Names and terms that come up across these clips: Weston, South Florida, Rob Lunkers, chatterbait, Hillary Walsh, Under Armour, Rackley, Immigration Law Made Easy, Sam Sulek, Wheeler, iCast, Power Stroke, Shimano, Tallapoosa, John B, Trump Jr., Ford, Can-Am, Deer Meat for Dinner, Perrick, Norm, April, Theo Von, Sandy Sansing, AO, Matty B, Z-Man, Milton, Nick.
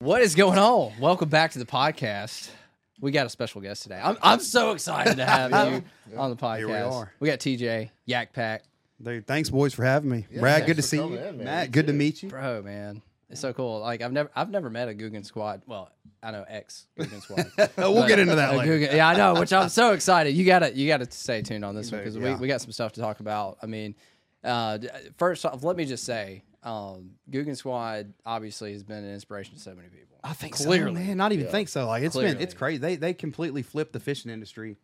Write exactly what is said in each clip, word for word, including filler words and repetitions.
What is going on? Welcome back to the podcast. We got a special guest today. I'm I'm so excited to have you yeah. on the podcast. Here we are. We got T J Yak Pack. Dude, thanks, boys, for having me. Yeah, Brad, good to see you. In, Matt, good too. to meet you, bro. Man, it's so cool. Like I've never I've never met a Googan Squad. Well, I know ex Googan Squad. no, we'll get into that later. Googan, yeah, I know. Which I'm so excited. You gotta you gotta stay tuned on this one because yeah. we we got some stuff to talk about. I mean, uh, first off, let me just say. Um, Googan Squad obviously has been an inspiration to so many people. I think clearly, so, man. Not even yeah. think so. Like it's clearly. been, it's crazy. They they completely flipped the fishing industry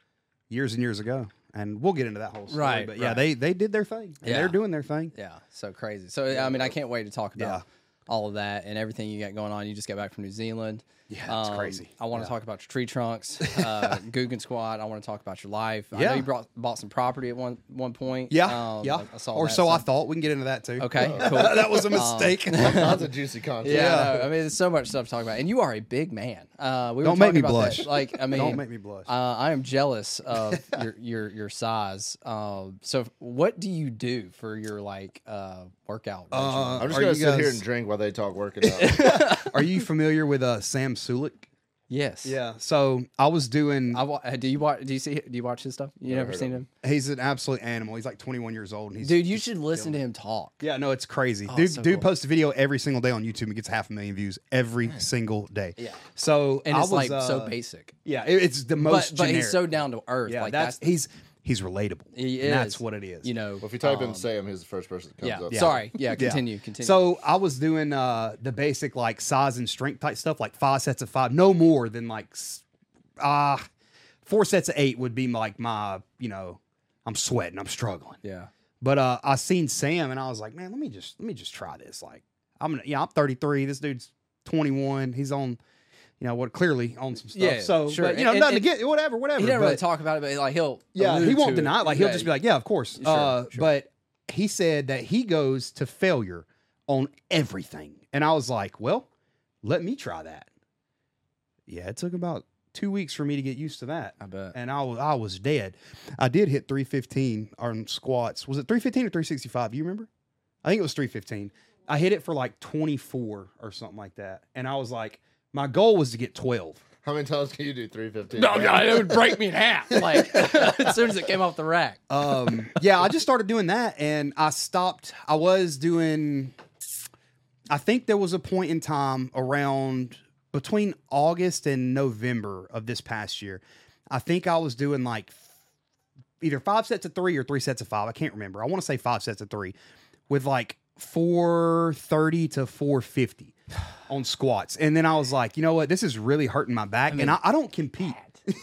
years and years ago, and we'll get into that whole story. Right, but yeah, right. they they did their thing. And yeah. they're doing their thing. Yeah, so crazy. So I mean, I can't wait to talk about yeah. all of that and everything you got going on. You just got back from New Zealand. Yeah, it's um, crazy. I want to yeah. talk about your tree trunks, uh, Googan Squad. I want to talk about your life. Yeah. I know you brought, bought some property at one one point. Yeah, um, yeah. I, I saw or that, so, so I thought. We can get into that too. Okay, uh, cool. that was a mistake. Um, That's a juicy concept. Yeah, yeah. No, I mean, there's so much stuff to talk about, and you are a big man. Uh, we don't were make me about blush. That. Like, I mean, don't make me blush. Uh, I am jealous of your your your size. Um, so, what do you do for your like uh, workout? Uh, I'm just gonna sit guys... here and drink while they talk working out. Are you familiar with uh, Sam Sulek? Yes. Yeah. So I was doing. I wa- do you watch? Do you see? Do you watch his stuff? You never, never seen him? him? He's an absolute animal. He's like twenty-one years old. And he's, dude, you he's should listen to him talk. Yeah. No, it's crazy. Oh, dude, so dude cool. posts a video every single day on YouTube and gets half a million views every Man. single day. Yeah. So and I it's was, like uh, so basic. Yeah. It, it's the most. But, but he's so down to earth. Yeah. Like that's, that's he's. He's relatable. He is. And that's what it is. You know. Well, if you type um, in Sam, he's the first person that comes yeah. up. Yeah. Sorry. Yeah. Continue. yeah. Continue. So I was doing uh, the basic like size and strength type stuff, like five sets of five, no more than like uh, four sets of eight would be like my, you know, I'm sweating, I'm struggling. Yeah. But uh, I seen Sam and I was like, man, let me just let me just try this. Like I'm gonna, yeah, I'm thirty-three. This dude's twenty-one. He's on. You know what? Clearly on some stuff. Yeah, so, sure. But, you know, and, nothing and, to get whatever, whatever. He didn't but, really talk about it, but like he'll yeah, he won't deny it. Like he'll yeah, just be like, yeah, of course. Sure, uh, sure. But he said that he goes to failure on everything, and I was like, well, let me try that. Yeah, it took about two weeks for me to get used to that. I bet. And I was I was dead. I did hit three fifteen on squats. Was it three fifteen or three sixty-five? You remember? I think it was three fifteen. I hit it for like twenty-four or something like that, and I was like. My goal was to get twelve. How many times can you do three fifteen? No, no, it would break me in half. Like as soon as it came off the rack. Um, yeah, I just started doing that, and I stopped. I was doing. I think there was a point in time around between August and November of this past year. I think I was doing like either five sets of three or three sets of five. I can't remember. I want to say five sets of three, with like four thirty to four fifty. On squats, and then I was like, you know what, this is really hurting my back. I mean, and I, I don't compete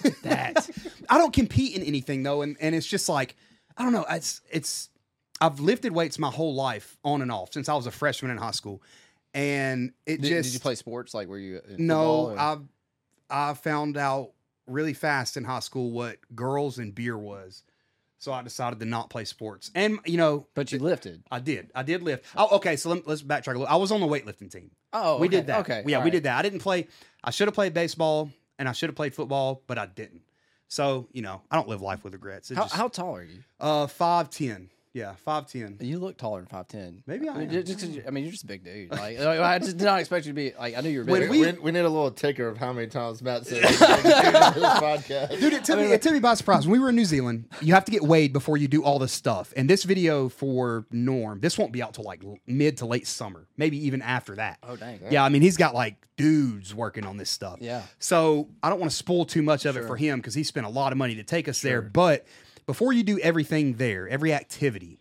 that, that. I don't compete in anything though, and and it's just like I don't know, it's it's I've lifted weights my whole life on and off since I was a freshman in high school, and it did, just did you play sports, like were you no I I found out really fast in high school what girls and beer was. So I decided to not play sports, and you know, but you lifted. I did. I did lift. Oh, okay. So let, let's backtrack a little. I was on the weightlifting team. Oh, okay. We did that. Okay, yeah, all we right. did that. I didn't play. I should have played baseball, and I should have played football, but I didn't. So you know, I don't live life with regrets. It how, just, how tall are you? Uh, five ten. Yeah, five ten. You look taller than five ten. Maybe I, I mean, am. Just I mean, you're just a big dude. Like, I just did not expect you to be, like, I knew you were big. We, we, we need a little ticker of how many times Matt said this podcast. Dude, it took, I mean, me, it took me by surprise. When we were in New Zealand, you have to get weighed before you do all this stuff. And this video for Norm, this won't be out till like mid to late summer, maybe even after that. Oh, dang. Yeah, I mean, he's got like dudes working on this stuff. Yeah. So I don't want to spoil too much of sure. it for him because he spent a lot of money to take us sure. there. But before you do everything there, every activity,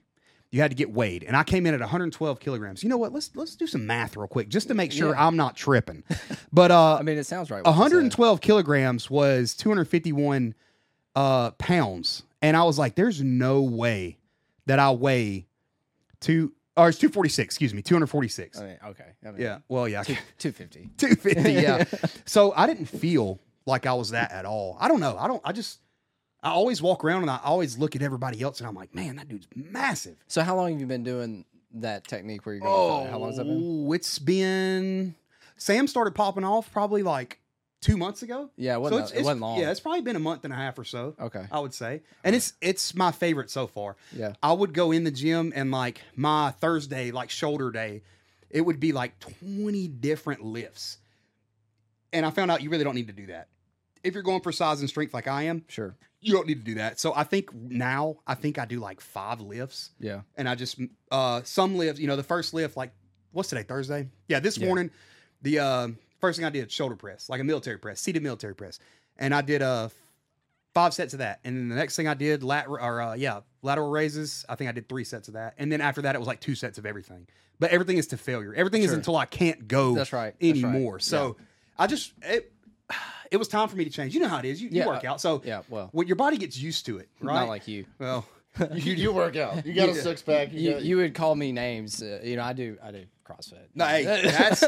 you had to get weighed. And I came in at one hundred twelve kilograms. You know what? Let's let's do some math real quick just to make sure yeah. I'm not tripping. But uh, I mean, it sounds right. one hundred twelve kilograms was two hundred fifty-one uh, pounds. And I was like, there's no way that I weigh two. Or it's two forty-six, excuse me, two forty-six. I mean, okay. I mean, yeah. Well, yeah. two fifty. two fifty, yeah. So I didn't feel like I was that at all. I don't know. I don't, I just. I always walk around and I always look at everybody else and I'm like, man, that dude's massive. So how long have you been doing that technique where you're going oh, to how long has that been? It's been, Sam started popping off probably like two months ago. Yeah, it wasn't, so it's, it's, it wasn't long. Yeah, it's probably been a month and a half or so. Okay. I would say. And it's it's my favorite so far. Yeah. I would go in the gym and like my Thursday, like shoulder day, it would be like twenty different lifts. And I found out you really don't need to do that. If you're going for size and strength like I am, sure, you don't need to do that. So I think now, I think I do like five lifts. Yeah. And I just, uh, some lifts, you know, the first lift, like, what's today, Thursday? Yeah, this yeah. morning, the uh, first thing I did, shoulder press, like a military press, seated military press. And I did uh, five sets of that. And then the next thing I did, lateral, or uh, yeah, lateral raises, I think I did three sets of that. And then after that, it was like two sets of everything. But everything is to failure. Everything sure. is until I can't go That's right. anymore. That's right. So yeah. I just... It, It was time for me to change. You know how it is. You, yeah, you work out. So yeah, well, well, your body gets used to it, right? Not like you. Well, you, you work out. You got you, a six pack. You, you, got, you would call me names. Uh, you know, I do. I do CrossFit. No, hey, that's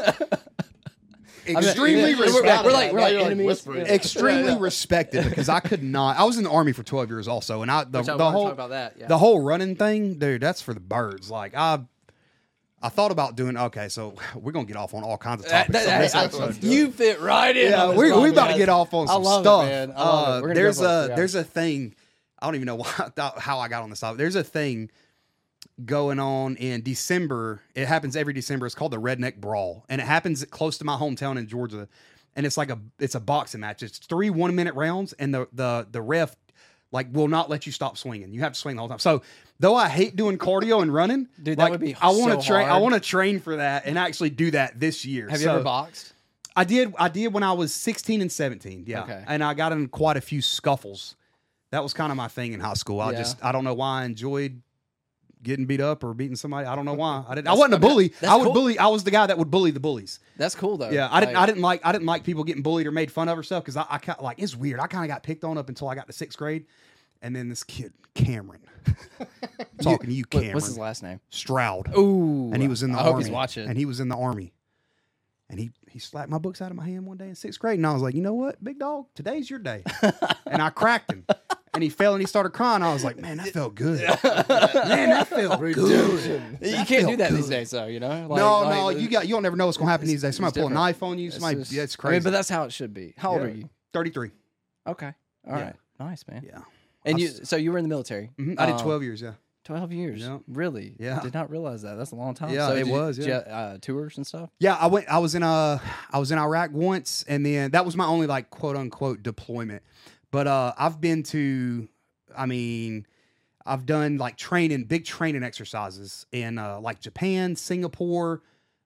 extremely I mean, respected. We're like, we're like, like whispering. Extremely yeah, yeah. respected because I could not. I was in the Army for twelve years also, and I the, the I whole about that, yeah. the whole running thing, dude. That's for the birds. Like I. I thought about doing, okay, so we're going to get off on all kinds of topics. That, that, on this I, you fit right in. Yeah, we're we about to get off on some I love stuff. It, man. I love uh, it. There's, a, it. there's a thing, I don't even know why, how I got on this topic. There's a thing going on in December. It happens every December. It's called the Redneck Brawl, and it happens close to my hometown in Georgia, and it's like a it's a boxing match. It's three one-minute rounds, and the the the ref like will not let you stop swinging. You have to swing the whole time. So though I hate doing cardio and running, dude, that like, would be I want to so train. I want to train for that and actually do that this year. Have so, you ever boxed? I did. I did when I was sixteen and seventeen. Yeah, okay. And I got in quite a few scuffles. That was kind of my thing in high school. I yeah. just I don't know why I enjoyed getting beat up or beating somebody. I don't know why. I didn't. That's, I wasn't a bully. I, mean, I would cool. bully. I was the guy that would bully the bullies. That's cool though. Yeah, I didn't. Like, I didn't like. I didn't like people getting bullied or made fun of or stuff because I, I kind of like it's weird. I kind of got picked on up until I got to sixth grade, and then this kid Cameron, talking to you, Cameron. What's his last name? Stroud. Ooh, and he was in the I army. Hope he's watching. And he was in the army, and he he slapped my books out of my hand one day in sixth grade, and I was like, you know what, big dog, today's your day, and I cracked him. And he fell and he started crying. I was like, man, that felt good. Man, that felt good. You that can't do that good. These days, though, you know? Like, no, like, no, you got, you don't never know what's going to happen these days. Somebody pull different. a knife on you. Somebody, just, yeah, it's crazy. I mean, but that's how it should be. How old yeah. are you? thirty-three. Okay. All yeah. right. Nice, man. Yeah. And was, you, so you were in the military? Mm-hmm. I did twelve um, years, yeah. twelve years? Yeah. Really? Yeah. I did not realize that. That's a long time. Yeah, so it was. You, yeah. Did you, uh, tours and stuff? Yeah, I went, I was in, uh, I was in Iraq once, and then that was my only, like, quote unquote deployment. But uh, I've been to, I mean, I've done like training, big training exercises in uh, like Japan, Singapore.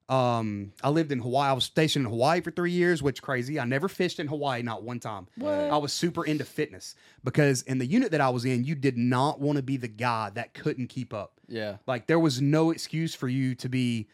Um, I lived in Hawaii. I was stationed in Hawaii for three years, which is crazy. I never fished in Hawaii, not one time. What? I was super into fitness because in the unit that I was in, you did not want to be the guy that couldn't keep up. Yeah. Like there was no excuse for you to be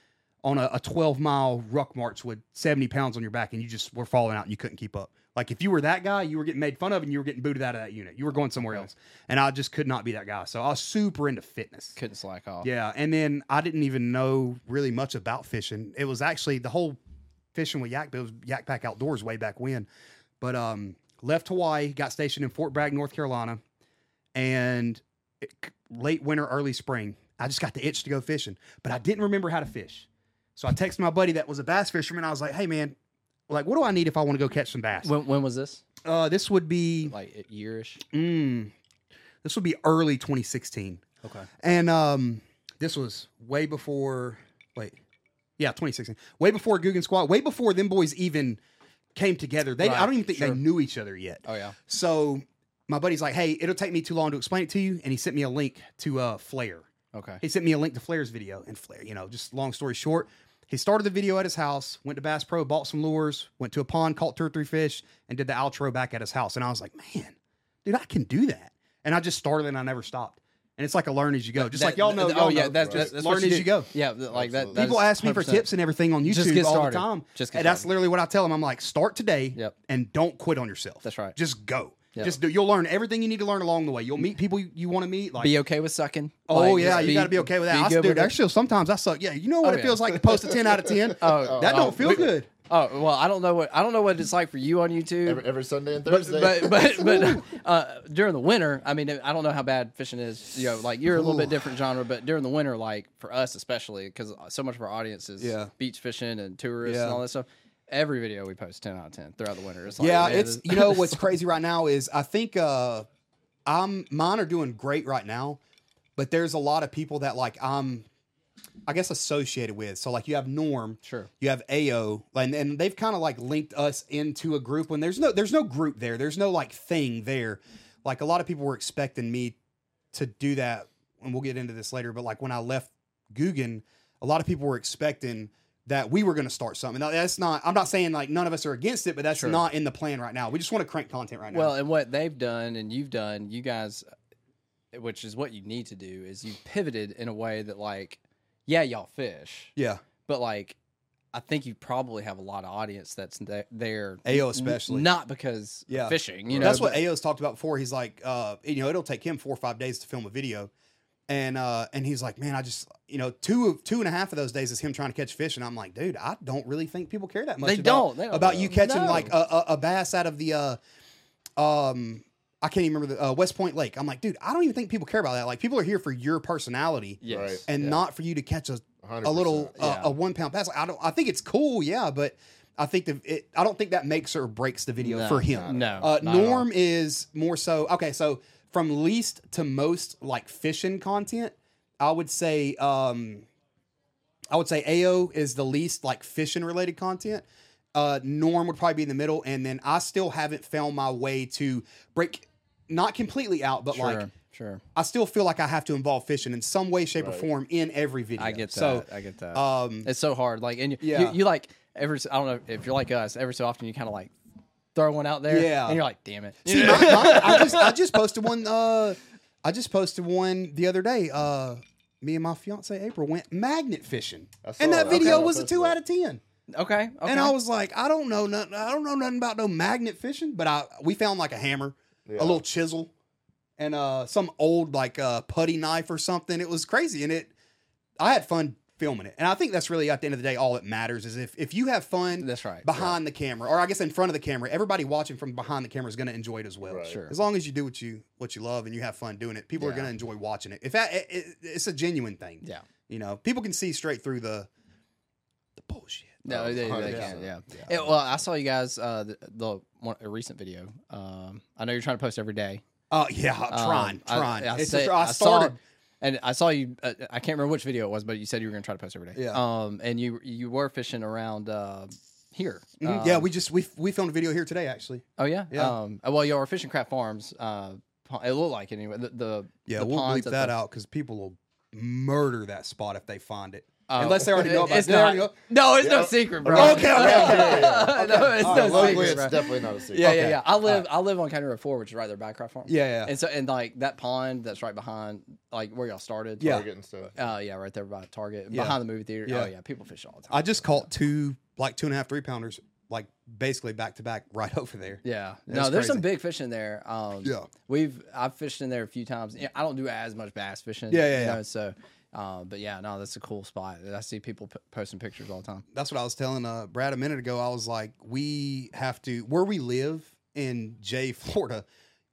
on a twelve-mile ruck march with seventy pounds on your back and you just were falling out and you couldn't keep up. Like, if you were that guy, you were getting made fun of and you were getting booted out of that unit. You were going somewhere okay. else. And I just could not be that guy. So I was super into fitness. Couldn't slack off. Yeah. And then I didn't even know really much about fishing. It was actually the whole fishing with Yak, it was Yak Pack Outdoors way back when. But um, left Hawaii, got stationed in Fort Bragg, North Carolina. And it, late winter, early spring, I just got the itch to go fishing. But I didn't remember how to fish. So I texted my buddy that was a bass fisherman. I was like, hey, man. Like, what do I need if I want to go catch some bass? When, when was this? Uh, this would be... Like, yearish? Mm, this would be early twenty sixteen. Okay. And um, this was way before... Wait. Yeah, twenty sixteen. Way before Googan Squad. Way before them boys even came together. They right. I don't even think sure. they knew each other yet. Oh, yeah. So, my buddy's like, hey, it'll take me too long to explain it to you. And he sent me a link to uh, Flair. Okay. He sent me a link to Flair's video. And Flair, you know, just long story short... He started the video at his house, went to Bass Pro, bought some lures, went to a pond, caught two or three fish, and did the outro back at his house. And I was like, man, dude, I can do that. And I just started and I never stopped. And it's like a learn as you go. Just that, like y'all know. That, y'all oh, know, yeah. That's, right? that's, that's learn as you go. Yeah. Like that. People that ask me for tips and everything on YouTube all the time. Just get and started. That's literally what I tell them. I'm like, start today yep. and don't quit on yourself. That's right. Just go. Yep. Just do, you'll learn everything you need to learn along the way. You'll meet people you, you want to meet. Like, be okay with sucking. Oh like, yeah, you got to be okay with that. I, dude, with actually, it. sometimes I suck. Yeah, you know what oh, it yeah. feels like to post a ten out of ten. oh, that oh, don't oh, feel we, good. Oh well, I don't know what I don't know what it's like for you on YouTube every, every Sunday and Thursday. But but, but uh, during the winter, I mean, I don't know how bad fishing is. You know, like you're a little Ooh. bit different genre, but during the winter, like for us especially, because so much of our audience is yeah. beach fishing and tourists yeah. and all that stuff. Every video we post ten out of ten throughout the winter. It's like, yeah, man, it's you know what's crazy right now is I think uh, I'm mine are doing great right now, but there's a lot of people that like I'm I guess, associated with. So, like, you have Norm. Sure. You have A O. And, and they've kind of, like, linked us into a group when there's no there's no group there. There's no, like, thing there. Like, a lot of people were expecting me to do that, and we'll get into this later, but, like, when I left Googan, a lot of people were expecting that we were going to start something. Now, that's not, I'm not saying, like, none of us are against it, but that's sure. not in the plan right now. We just want to crank content right now. Well, and what they've done and you've done, you guys, which is what you need to do, is you pivoted in a way that, like, yeah, y'all fish. Yeah. But, like, I think you probably have a lot of audience that's there. A O especially. N- not because yeah. fishing, you know. That's what A O's talked about before. He's like, uh, you know, it'll take him four or five days to film a video. And uh, and he's like, man, I just, you know, two of two and a half of those days is him trying to catch fish. And I'm like, dude, I don't really think people care that much. They about, don't. They don't about know. You catching, no. like, a, a, a bass out of the, uh, um, I can't even remember, the uh, West Point Lake. I'm like, dude, I don't even think people care about that. Like, people are here for your personality yes. and yeah. not for you to catch a, a little, uh, yeah. a one-pound bass. Like, I don't. I think it's cool, yeah, but I think the, it, I don't think that makes or breaks the video no, for him. No, uh, Norm is more so, okay, so from least to most, like, fishing content, I would say um, I would say A O is the least, like, fishing related content. Uh, Norm would probably be in the middle, and then I still haven't found my way to break, not completely out, but sure, like sure. I still feel like I have to involve fishing in some way, shape, right. or form in every video. I get that. So, I get that. Um, it's so hard. Like, and you, yeah. you, you like every. I don't know if you're like us. Every so often, you kind of like throw one out there, yeah. and you're like, damn it. See, yeah. my, my, I just I just posted one. Uh, I just posted one the other day. Uh, me and my fiance April went magnet fishing, and that, that. video okay, was a two that. out of ten. Okay, okay. And I was like, I don't know nothing. I don't know nothing about no magnet fishing, but I we found like a hammer, yeah. a little chisel, and uh, some old like uh, putty knife or something. It was crazy, and it. I had fun filming it, and I think that's really at the end of the day all that matters is if if you have fun. That's right. Behind yeah. the camera, or I guess in front of the camera, everybody watching from behind the camera is going to enjoy it as well. Right. Sure. As long as you do what you what you love and you have fun doing it, people yeah. are going to enjoy watching it. If that, it, it, it's a genuine thing, yeah. You know, people can see straight through the the bullshit. No, um, they, they can. Yeah. yeah. It, well, I saw you guys uh, the, the one, a recent video. Um, I know you're trying to post every day. Oh uh, yeah, I'm trying, um, trying. I, I, it's I, a, I started, I saw, and I saw you. Uh, I can't remember which video it was, but you said you were going to try to post every day. Yeah. Um, and you you were fishing around uh, here. Mm-hmm. Um, yeah, we just we we filmed a video here today actually. Oh yeah. Yeah. Um, well, y'all were fishing Craft Farms. Uh, it looked like it anyway. The, the yeah, the we'll leave that the, out because people will murder that spot if they find it. Oh, unless they already know about it. No, it's yep. no secret, bro. Okay, okay, okay. okay. No, it's All no right, secret. Locally, it's bro. definitely not a secret. Yeah, okay. yeah, yeah. I live, right. I live on County Road Four, which is right there by Craft Farm. Yeah, yeah. And so, and like that pond that's right behind, like where y'all started. Yeah. Target and stuff. Oh uh, yeah, right there by Target, yeah. behind the movie theater. Yeah. Oh yeah, people fish all the time. I just caught two, like two and a half, three pounders, like basically back to back, right over there. Yeah. That's no, there's crazy. some big fish in there. Um, yeah. We've I've fished in there a few times. I don't do as much bass fishing. Yeah, yeah, you know, yeah. So. Uh, but yeah, no, that's a cool spot. I see people p- posting pictures all the time. That's what I was telling uh, Brad a minute ago. I was like, we have to, where we live in Jay, Florida,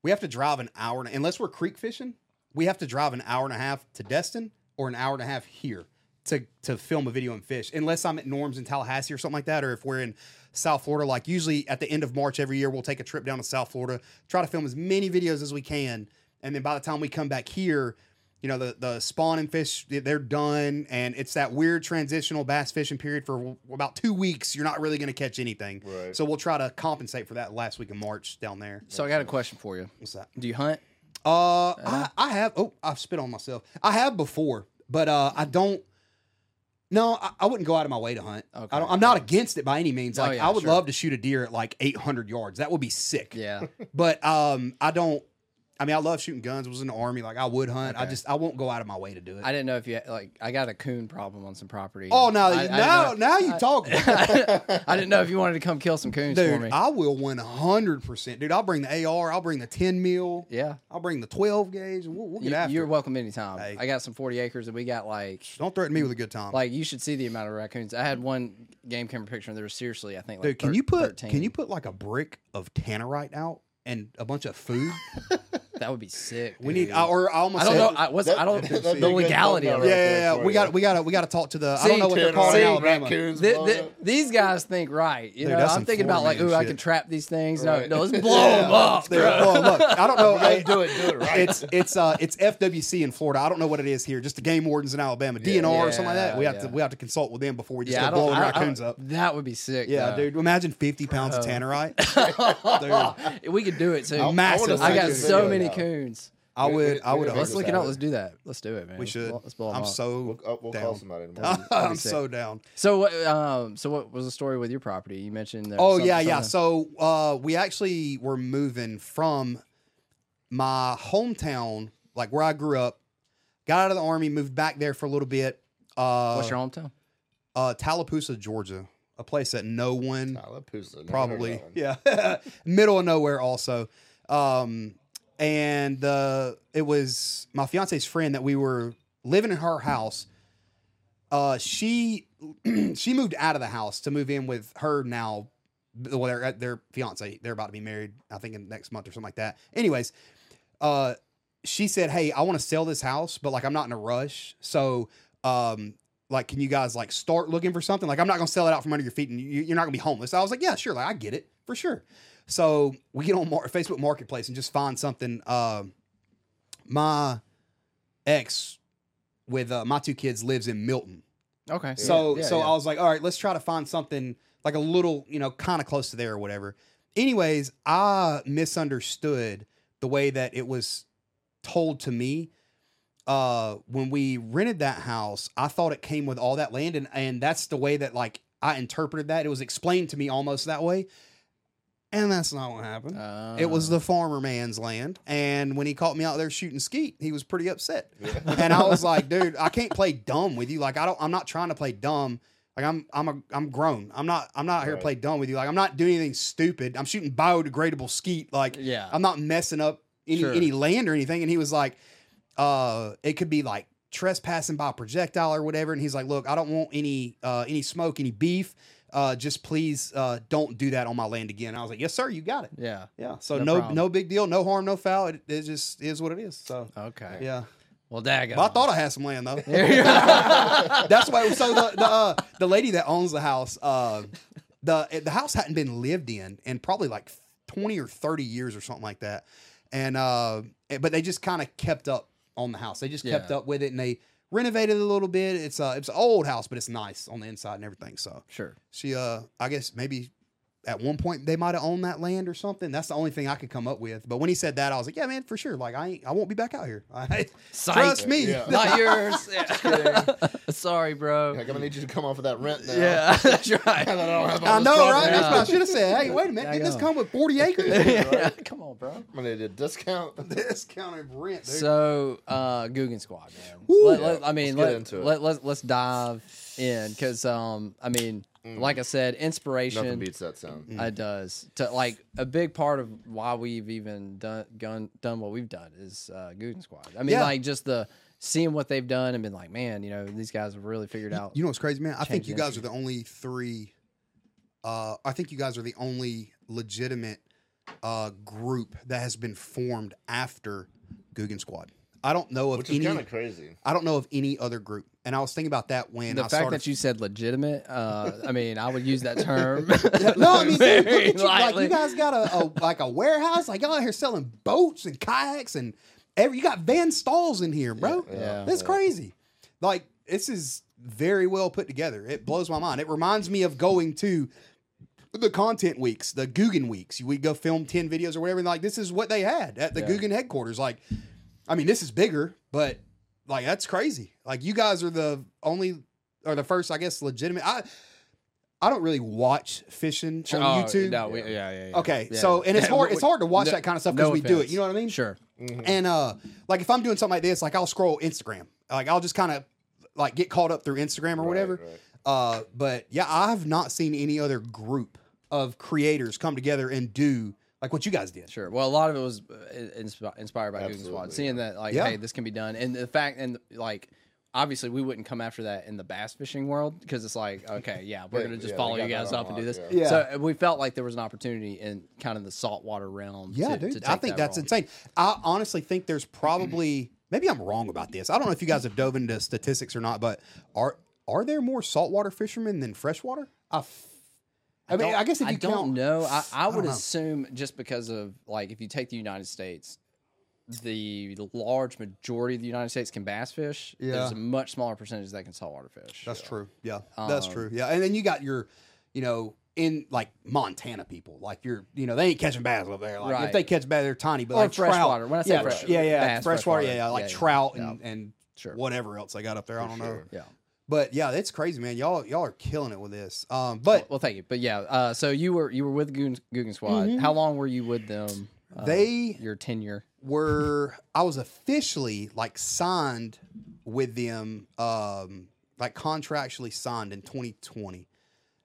we have to drive an hour, and unless we're creek fishing, we have to drive an hour and a half to Destin or an hour and a half here to, to film a video and fish. Unless I'm at Norm's in Tallahassee or something like that, or if we're in South Florida, like usually at the end of March every year, we'll take a trip down to South Florida, try to film as many videos as we can, and then by the time we come back here, you know, the, the spawn and fish, they're done, and it's that weird transitional bass fishing period for about two weeks. You're not really going to catch anything. Right. So we'll try to compensate for that last week in March down there. So I got a question for you. What's that? Do you hunt? Uh, I, I have. Oh, I've spit on myself. I have before, but uh, I don't. No, I, I wouldn't go out of my way to hunt. Okay. I don't, I'm not against it by any means. Like, oh, yeah, I would sure. love to shoot a deer at like eight hundred yards. That would be sick. Yeah. But um, I don't. I mean, I love shooting guns. I was in the Army. Like, I would hunt. Okay. I just, I won't go out of my way to do it. I didn't know if you, had, like, I got a coon problem on some property. Oh, no, I, now, I now you talking. I, I didn't know if you wanted to come kill some coons Dude, for me. Dude, I will one hundred percent. Dude, I'll bring the A R. I'll bring the ten mil. Yeah. I'll bring the twelve gauge. We'll, we'll get you, after You're it. welcome anytime. Hey. I got some forty acres, and we got, like. Don't threaten me with a good time. Like, you should see the amount of raccoons. I had one game camera picture, and there was seriously, I think, like, Dude, can thir- you put, thirteen. Can you put, like, a brick of tannerite out and a bunch of food? That would be sick. Dude. We need, or I almost. I don't said, know. I, what's, that, I don't. That, the legality of it. Yeah, yeah, yeah. We got, we got to, we got to talk to the. See, I don't know what they're called in Alabama. The, the, these guys think right. You dude, know, I'm thinking about like, ooh, shit. I can trap these things. Right. No, no, let's blow yeah, them up. Blow them up. I don't know. I, do it, do it right. It's, it's, uh, it's F W C in Florida. I don't know what it is here. Just the game wardens in Alabama, D N R yeah, or something like that. We have yeah. to, we have to consult with them before we just yeah, go blowing raccoons up. That would be sick. Yeah, dude. Imagine fifty pounds of tannerite. We could do it too. Massive. I got so many. Coons. I would. I would. Let's look it up. Let's do that. Let's do it, man. We should. Let's blow them I'm up. so we'll, we'll down. Call somebody tomorrow. I'm so down. So what? Um, so what was the story with your property? You mentioned. There oh yeah, yeah. So uh, we actually were moving from my hometown, like where I grew up. Got out of the army, moved back there for a little bit. Uh, What's your hometown? Uh, Tallapoosa, Georgia. A place that no one. Tallapoosa. Probably. No yeah. Middle of nowhere. Also. Um. And uh, it was my fiance's friend that we were living in her house. Uh, she she moved out of the house to move in with her now, well, their, their fiance. They're about to be married, I think, in the next month or something like that. Anyways, uh, she said, "Hey, I want to sell this house, but like I'm not in a rush. So, um, like, can you guys like start looking for something? Like, I'm not gonna sell it out from under your feet, and you, you're not gonna be homeless." I was like, "Yeah, sure. Like, I get it for sure." So we get on Facebook Marketplace and just find something. Uh, my ex with uh, my two kids lives in Milton. Okay. So yeah, yeah, so yeah. I was like, all right, let's try to find something like a little, you know, kind of close to there or whatever. Anyways, I misunderstood the way that it was told to me. Uh, when we rented that house, I thought it came with all that land. And, and that's the way that like I interpreted that. It was explained to me almost that way. And that's not what happened. Uh, it was the farmer man's land. And when he caught me out there shooting skeet, he was pretty upset. Yeah. And I was like, dude, I can't play dumb with you. Like, I don't, I'm not trying to play dumb. Like I'm, I'm a, I'm grown. I'm not, I'm not here right. to play dumb with you. Like, I'm not doing anything stupid. I'm shooting biodegradable skeet. Like, yeah. I'm not messing up any, sure. any land or anything. And he was like, uh, it could be like trespassing by a projectile or whatever. And he's like, look, I don't want any, uh, any smoke, any beef. Uh, just please uh, don't do that on my land again. I was like, yes, sir, you got it. Yeah. Yeah. So no no, no big deal. No harm, no foul. It, it just is what it is. So okay. Yeah. Well, daggone. Well, I thought I had some land, though. That's why. So the the, uh, the lady that owns the house, uh, the the house hadn't been lived in in probably like twenty or thirty years or something like that. And uh, but they just kind of kept up on the house. They just kept yeah. up with it, and they renovated a little bit. It's uh, it's an old house, but it's nice on the inside and everything. So sure, she uh, I guess maybe at one point they might have owned that land or something. That's the only thing I could come up with. But when he said that, I was like, yeah, man, for sure. Like I, ain't, I won't be back out here. I, trust me, yeah. not yours. Yeah. Sorry, bro. Like, I'm gonna need you to come off of that rent now. Yeah, that's right. I, don't have I know, stuff, right? That's what I should have said. Hey, wait a minute, didn't this come with forty acres? Yeah. Come on, bro. I'm gonna need a discount, discounted rent. Dude. So, uh, Googan Squad, man. Let, let, I mean, let's let, let, let, let's dive in because, um, I mean. Mm. Like I said, inspiration. Nothing beats that sound. Mm. It does. To like a big part of why we've even done gun, done what we've done is uh, Googan Squad. I mean, yeah. like just the seeing what they've done and been like, man, you know, these guys have really figured out. You know what's crazy, man? I think you guys are the only three. Uh, I think you guys are the only legitimate uh, group that has been formed after Googan Squad. I don't know of Which is any. Kind of crazy. I don't know of any other group, and I was thinking about that when the I fact started... that you said legitimate. Uh, I mean, I would use that term. No, I mean, dude, look at you, like you guys got a, a like a warehouse, like y'all out here selling boats and kayaks, and every you got van stalls in here, bro. Yeah, yeah, that's yeah. crazy. Like this is very well put together. It blows my mind. It reminds me of going to the content weeks, the Googan weeks. We go film ten videos or whatever. And like this is what they had at the yeah. Googan headquarters. Like. I mean, this is bigger, but like that's crazy. Like you guys are the only, or the first, I guess, legitimate. I I don't really watch fishing sure. on oh, YouTube. No, we, yeah, yeah, yeah. Okay, yeah. so and it's hard. It's hard to watch no, that kind of stuff because no we offense. do it. You know what I mean? Sure. Mm-hmm. And uh, like if I'm doing something like this, like I'll scroll Instagram. Like I'll just kind of like get caught up through Instagram or right, whatever. Right. Uh, but yeah, I've not seen any other group of creators come together and do. Like what you guys did. Sure. Well, a lot of it was insp- inspired by Googan Squad. Seeing yeah. that, like, yeah. hey, this can be done. And the fact, and like, obviously we wouldn't come after that in the bass fishing world because it's like, okay, yeah, we're yeah, going to just yeah, follow you guys up and do this. Yeah. So we felt like there was an opportunity in kind of the saltwater realm. Yeah, to, dude, to take I think that that's role. Insane. I honestly think there's probably, maybe I'm wrong about this. I don't know if you guys have dove into statistics or not, but are are there more saltwater fishermen than freshwater? I I mean, I guess if you I count, don't know. I, I would I assume just because of, like, if you take the United States, the large majority of the United States can bass fish. Yeah. There's a much smaller percentage that can saltwater fish. That's so. true. Yeah, um, that's true. Yeah, and then you got your, you know, in, like, Montana people. Like, you're, you know, they ain't catching bass up there. Like, right. If they catch bass, they're tiny. But, or like, freshwater. When I say yeah, fresh, yeah, yeah, bass, freshwater, fresh yeah, yeah, like yeah, yeah. trout yeah. and, and sure. whatever else they got up there. For I don't sure. know. Yeah. But yeah, it's crazy, man. Y'all, y'all are killing it with this. Um, but well, well thank you. But yeah, uh, so you were you were with Googan, Googan Squad. Mm-hmm. How long were you with them? Uh, they your tenure were. I was officially like signed with them, um, like contractually signed in twenty twenty.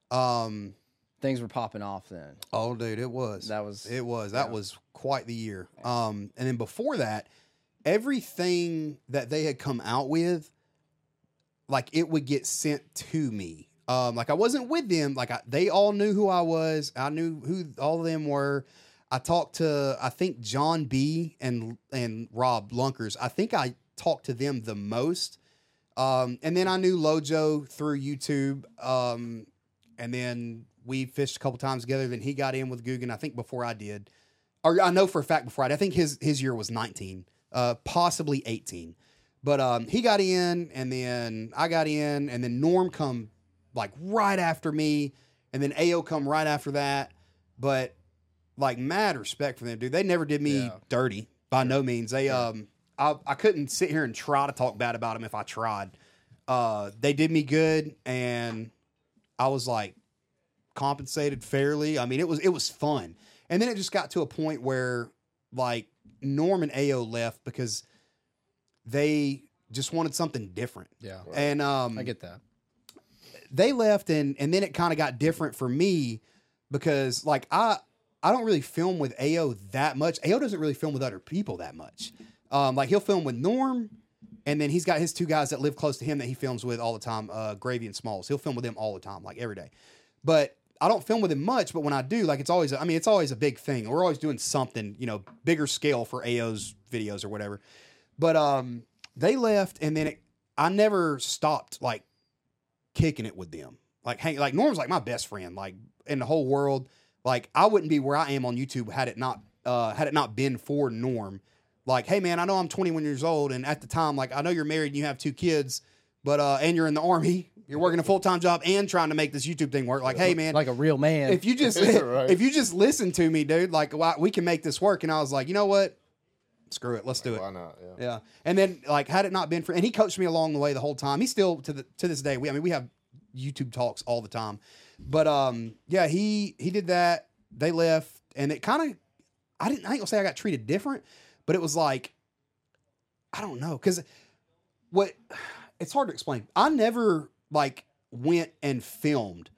Um, Things were popping off then. Oh, dude, it was. That was it was that yeah. was quite the year. Um, and then before that, everything that they had come out with. Like it would get sent to me. Um, like I wasn't with them. Like I, they all knew who I was. I knew who all of them were. I talked to, I think John B and, and Rob Lunkers. I think I talked to them the most. Um, and then I knew Lojo through YouTube. Um, and then we fished a couple times together. Then he got in with Googan. I think before I did, or I know for a fact before I did, I think his, his year was nineteen, uh, possibly eighteen. But um, he got in, and then I got in, and then Norm come like right after me, and then A O come right after that. But like mad respect for them, dude. They never did me yeah. dirty by no means. They yeah. um, I I couldn't sit here and try to talk bad about them if I tried. Uh, they did me good, and I was like compensated fairly. I mean, it was it was fun, and then it just got to a point where like Norm and A O left because. They just wanted something different. Yeah. Right. And um, I get that. They left, and and then it kind of got different for me because, like, I I don't really film with A O that much. A O doesn't really film with other people that much. Um, like, he'll film with Norm, and then he's got his two guys that live close to him that he films with all the time, uh, Gravy and Smalls. He'll film with them all the time, like, every day. But I don't film with him much, but when I do, like, it's always, I mean, it's always a big thing. We're always doing something, you know, bigger scale for A O's videos or whatever. But um, they left, and then it, I never stopped like kicking it with them. Like, hang, like Norm's like my best friend, like in the whole world. Like, I wouldn't be where I am on YouTube had it not uh, had it not been for Norm. Like, hey man, I know I'm twenty-one years old, and at the time, like I know you're married and you have two kids, but uh, and you're in the Army, you're working a full-time job and trying to make this YouTube thing work. Like, hey man, like a real man. If you just right. if you just listen to me, dude, like we can make this work. And I was like, you know what? Screw it. Let's do it. Why not? Yeah. yeah. And then like, had it not been for, and he coached me along the way the whole time. He still to the, to this day, we, I mean, we have YouTube talks all the time, but, um, yeah, he, he did that. They left, and it kind of, I didn't, I ain't gonna say I got treated different, but it was like, I don't know. Cause what it's hard to explain. I never like went and filmed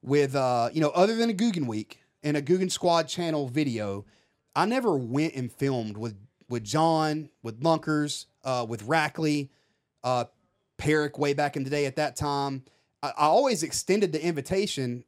with, uh, you know, other than a Googan Week and a Googan Squad channel video. I never went and filmed with, with John, with Lunkers, uh, with Rackley, uh, Perrick way back in the day at that time. I, I always extended the invitation,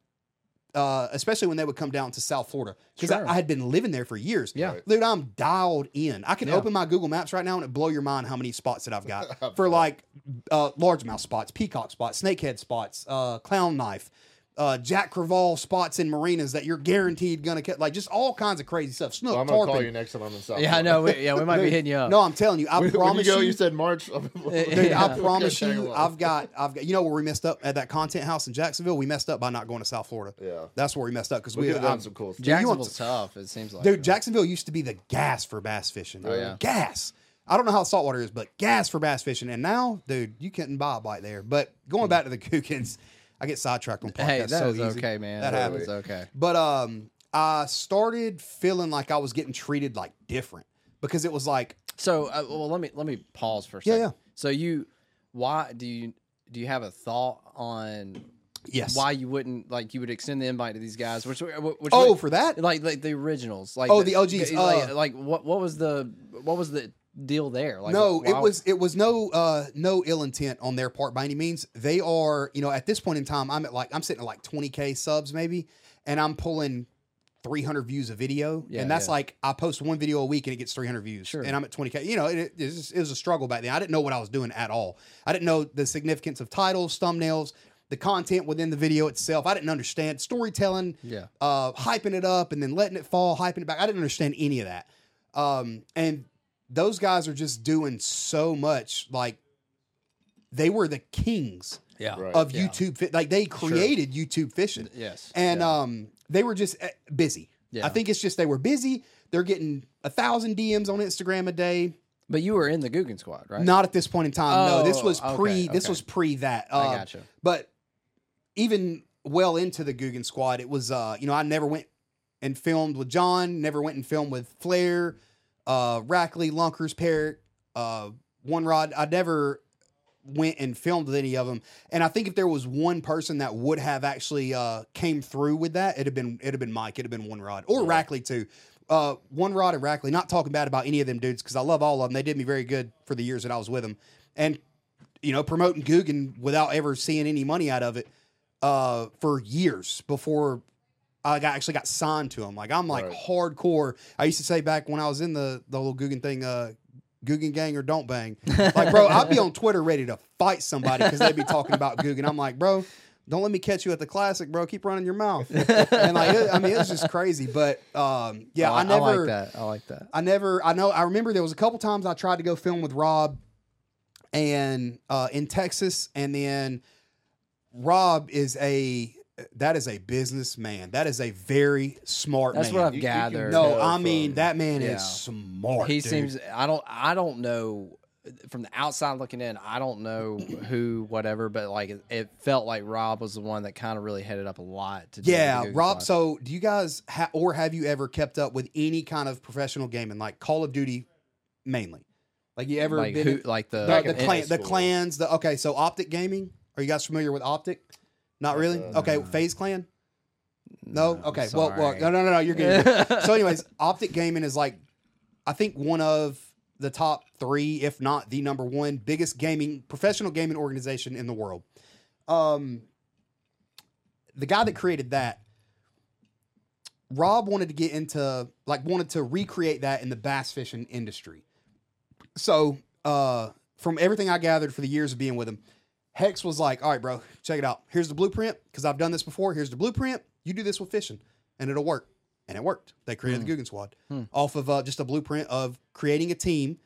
uh, especially when they would come down to South Florida, because sure. I, I had been living there for years. Yeah. Right. Dude, I'm dialed in. I can yeah. open my Google Maps right now and it'd blow your mind how many spots that I've got for like uh, largemouth spots, peacock spots, snakehead spots, uh, clown knife, Uh, Jack Creval spots in marinas that you're guaranteed gonna catch, like just all kinds of crazy stuff. Snook, well, I'm gonna tarpon. Call you next time I'm in South. Yeah, I know. Yeah, we might dude, be hitting you up. No, I'm telling you, I when, promise when you. Go, you, you said March. Dude, yeah. I promise you, you I've got, I've got. You know where we messed up at that content house in Jacksonville? We messed up by not going to South Florida. Yeah, that's where we messed up because we, we have done some cool stuff. Jacksonville's to, tough. It seems like. Dude, Jacksonville used to be the gas for bass fishing. Dude. Oh yeah, gas. I don't know how saltwater is, but gas for bass fishing. And now, dude, you couldn't buy a bite there. But going mm. back to the Googans. I get sidetracked on podcasts. Hey, that so is easy. Okay, man. That, that happens. Is okay. But um, I started feeling like I was getting treated like different because it was like. So, uh, well, let me let me pause for a second. Yeah, yeah. So you, why do you do you have a thought on? Yes. Why you wouldn't like you would extend the invite to these guys? Which, which oh, would, for that, like like the originals, like oh the O Gs, uh, like, like what what was the what was the deal there? Like, no, it was it was no uh, no ill intent on their part by any means. They are, you know, at this point in time, I'm at like I'm sitting at like twenty K subs maybe, and I'm pulling three hundred views a video, yeah, and that's yeah. like I post one video a week and it gets three hundred views, sure. and I'm at twenty K. You know, it, it, was, it was a struggle back then. I didn't know what I was doing at all. I didn't know the significance of titles, thumbnails, the content within the video itself. I didn't understand storytelling, yeah, uh, hyping it up and then letting it fall, hyping it back. I didn't understand any of that. Um, and those guys are just doing so much. Like, they were the kings yeah. right. of yeah. YouTube. Like, they created sure. YouTube fishing. Yes, and yeah. um. They were just busy. Yeah. I think it's just they were busy. They're getting a thousand D Ms on Instagram a day. But you were in the Googan Squad, right? Not at this point in time. Oh, no, this was okay, pre. This okay. was pre that. Uh, I gotcha. But even well into the Googan Squad, it was. Uh, you know, I never went and filmed with John. Never went and filmed with Flair, uh, Rackley, Lunkers, Perrick, uh, One Rod. I never went and filmed with any of them, and I think if there was one person that would have actually uh came through with that, it'd have been it'd have been Mike, it'd have been One Rod or yeah. Rackley too. Uh, One Rod and Rackley. Not talking bad about any of them dudes because I love all of them. They did me very good for the years that I was with them, and you know, promoting Googan without ever seeing any money out of it uh for years before I got, actually got signed to them. Like I'm like right. hardcore. I used to say back when I was in the the little Googan thing. Uh, Googan gang or don't bang. Like, bro, I'd be on Twitter ready to fight somebody because they'd be talking about Googan. I'm like, bro, don't let me catch you at the classic, bro. Keep running your mouth. And like, it, I mean, it was just crazy. But um, yeah, I, I never. I like that. I like that. I never. I know. I remember there was a couple times I tried to go film with Rob, and uh, in Texas, and then Rob is a. That is a businessman. That is a very smart That's man. That's what I've you, gathered. You no, I mean, that man yeah. is smart. He dude. seems, I don't, I don't know from the outside looking in, I don't know who, whatever, but like it, it felt like Rob was the one that kind of really headed up a lot. To yeah. Do Rob. Class. So do you guys ha- or have you ever kept up with any kind of professional gaming, like Call of Duty mainly? Like you ever like been who, in, like the, the, the, clan, the clans, the, okay. So Optic Gaming, are you guys familiar with Optic? Not really? Uh, okay, no. Phase Clan? No? no okay, well, well, no, no, no, no, you're good. So anyways, Optic Gaming is like, I think one of the top three, if not the number one, biggest gaming, professional gaming organization in the world. Um, the guy that created that, Rob wanted to get into, like wanted to recreate that in the bass fishing industry. So uh, from everything I gathered for the years of being with him, Hex was like, all right, bro, check it out. Here's the blueprint, because I've done this before. Here's the blueprint. You do this with fishing, and it'll work. And it worked. They created mm. the Googan Squad mm. off of uh, just a blueprint of creating a team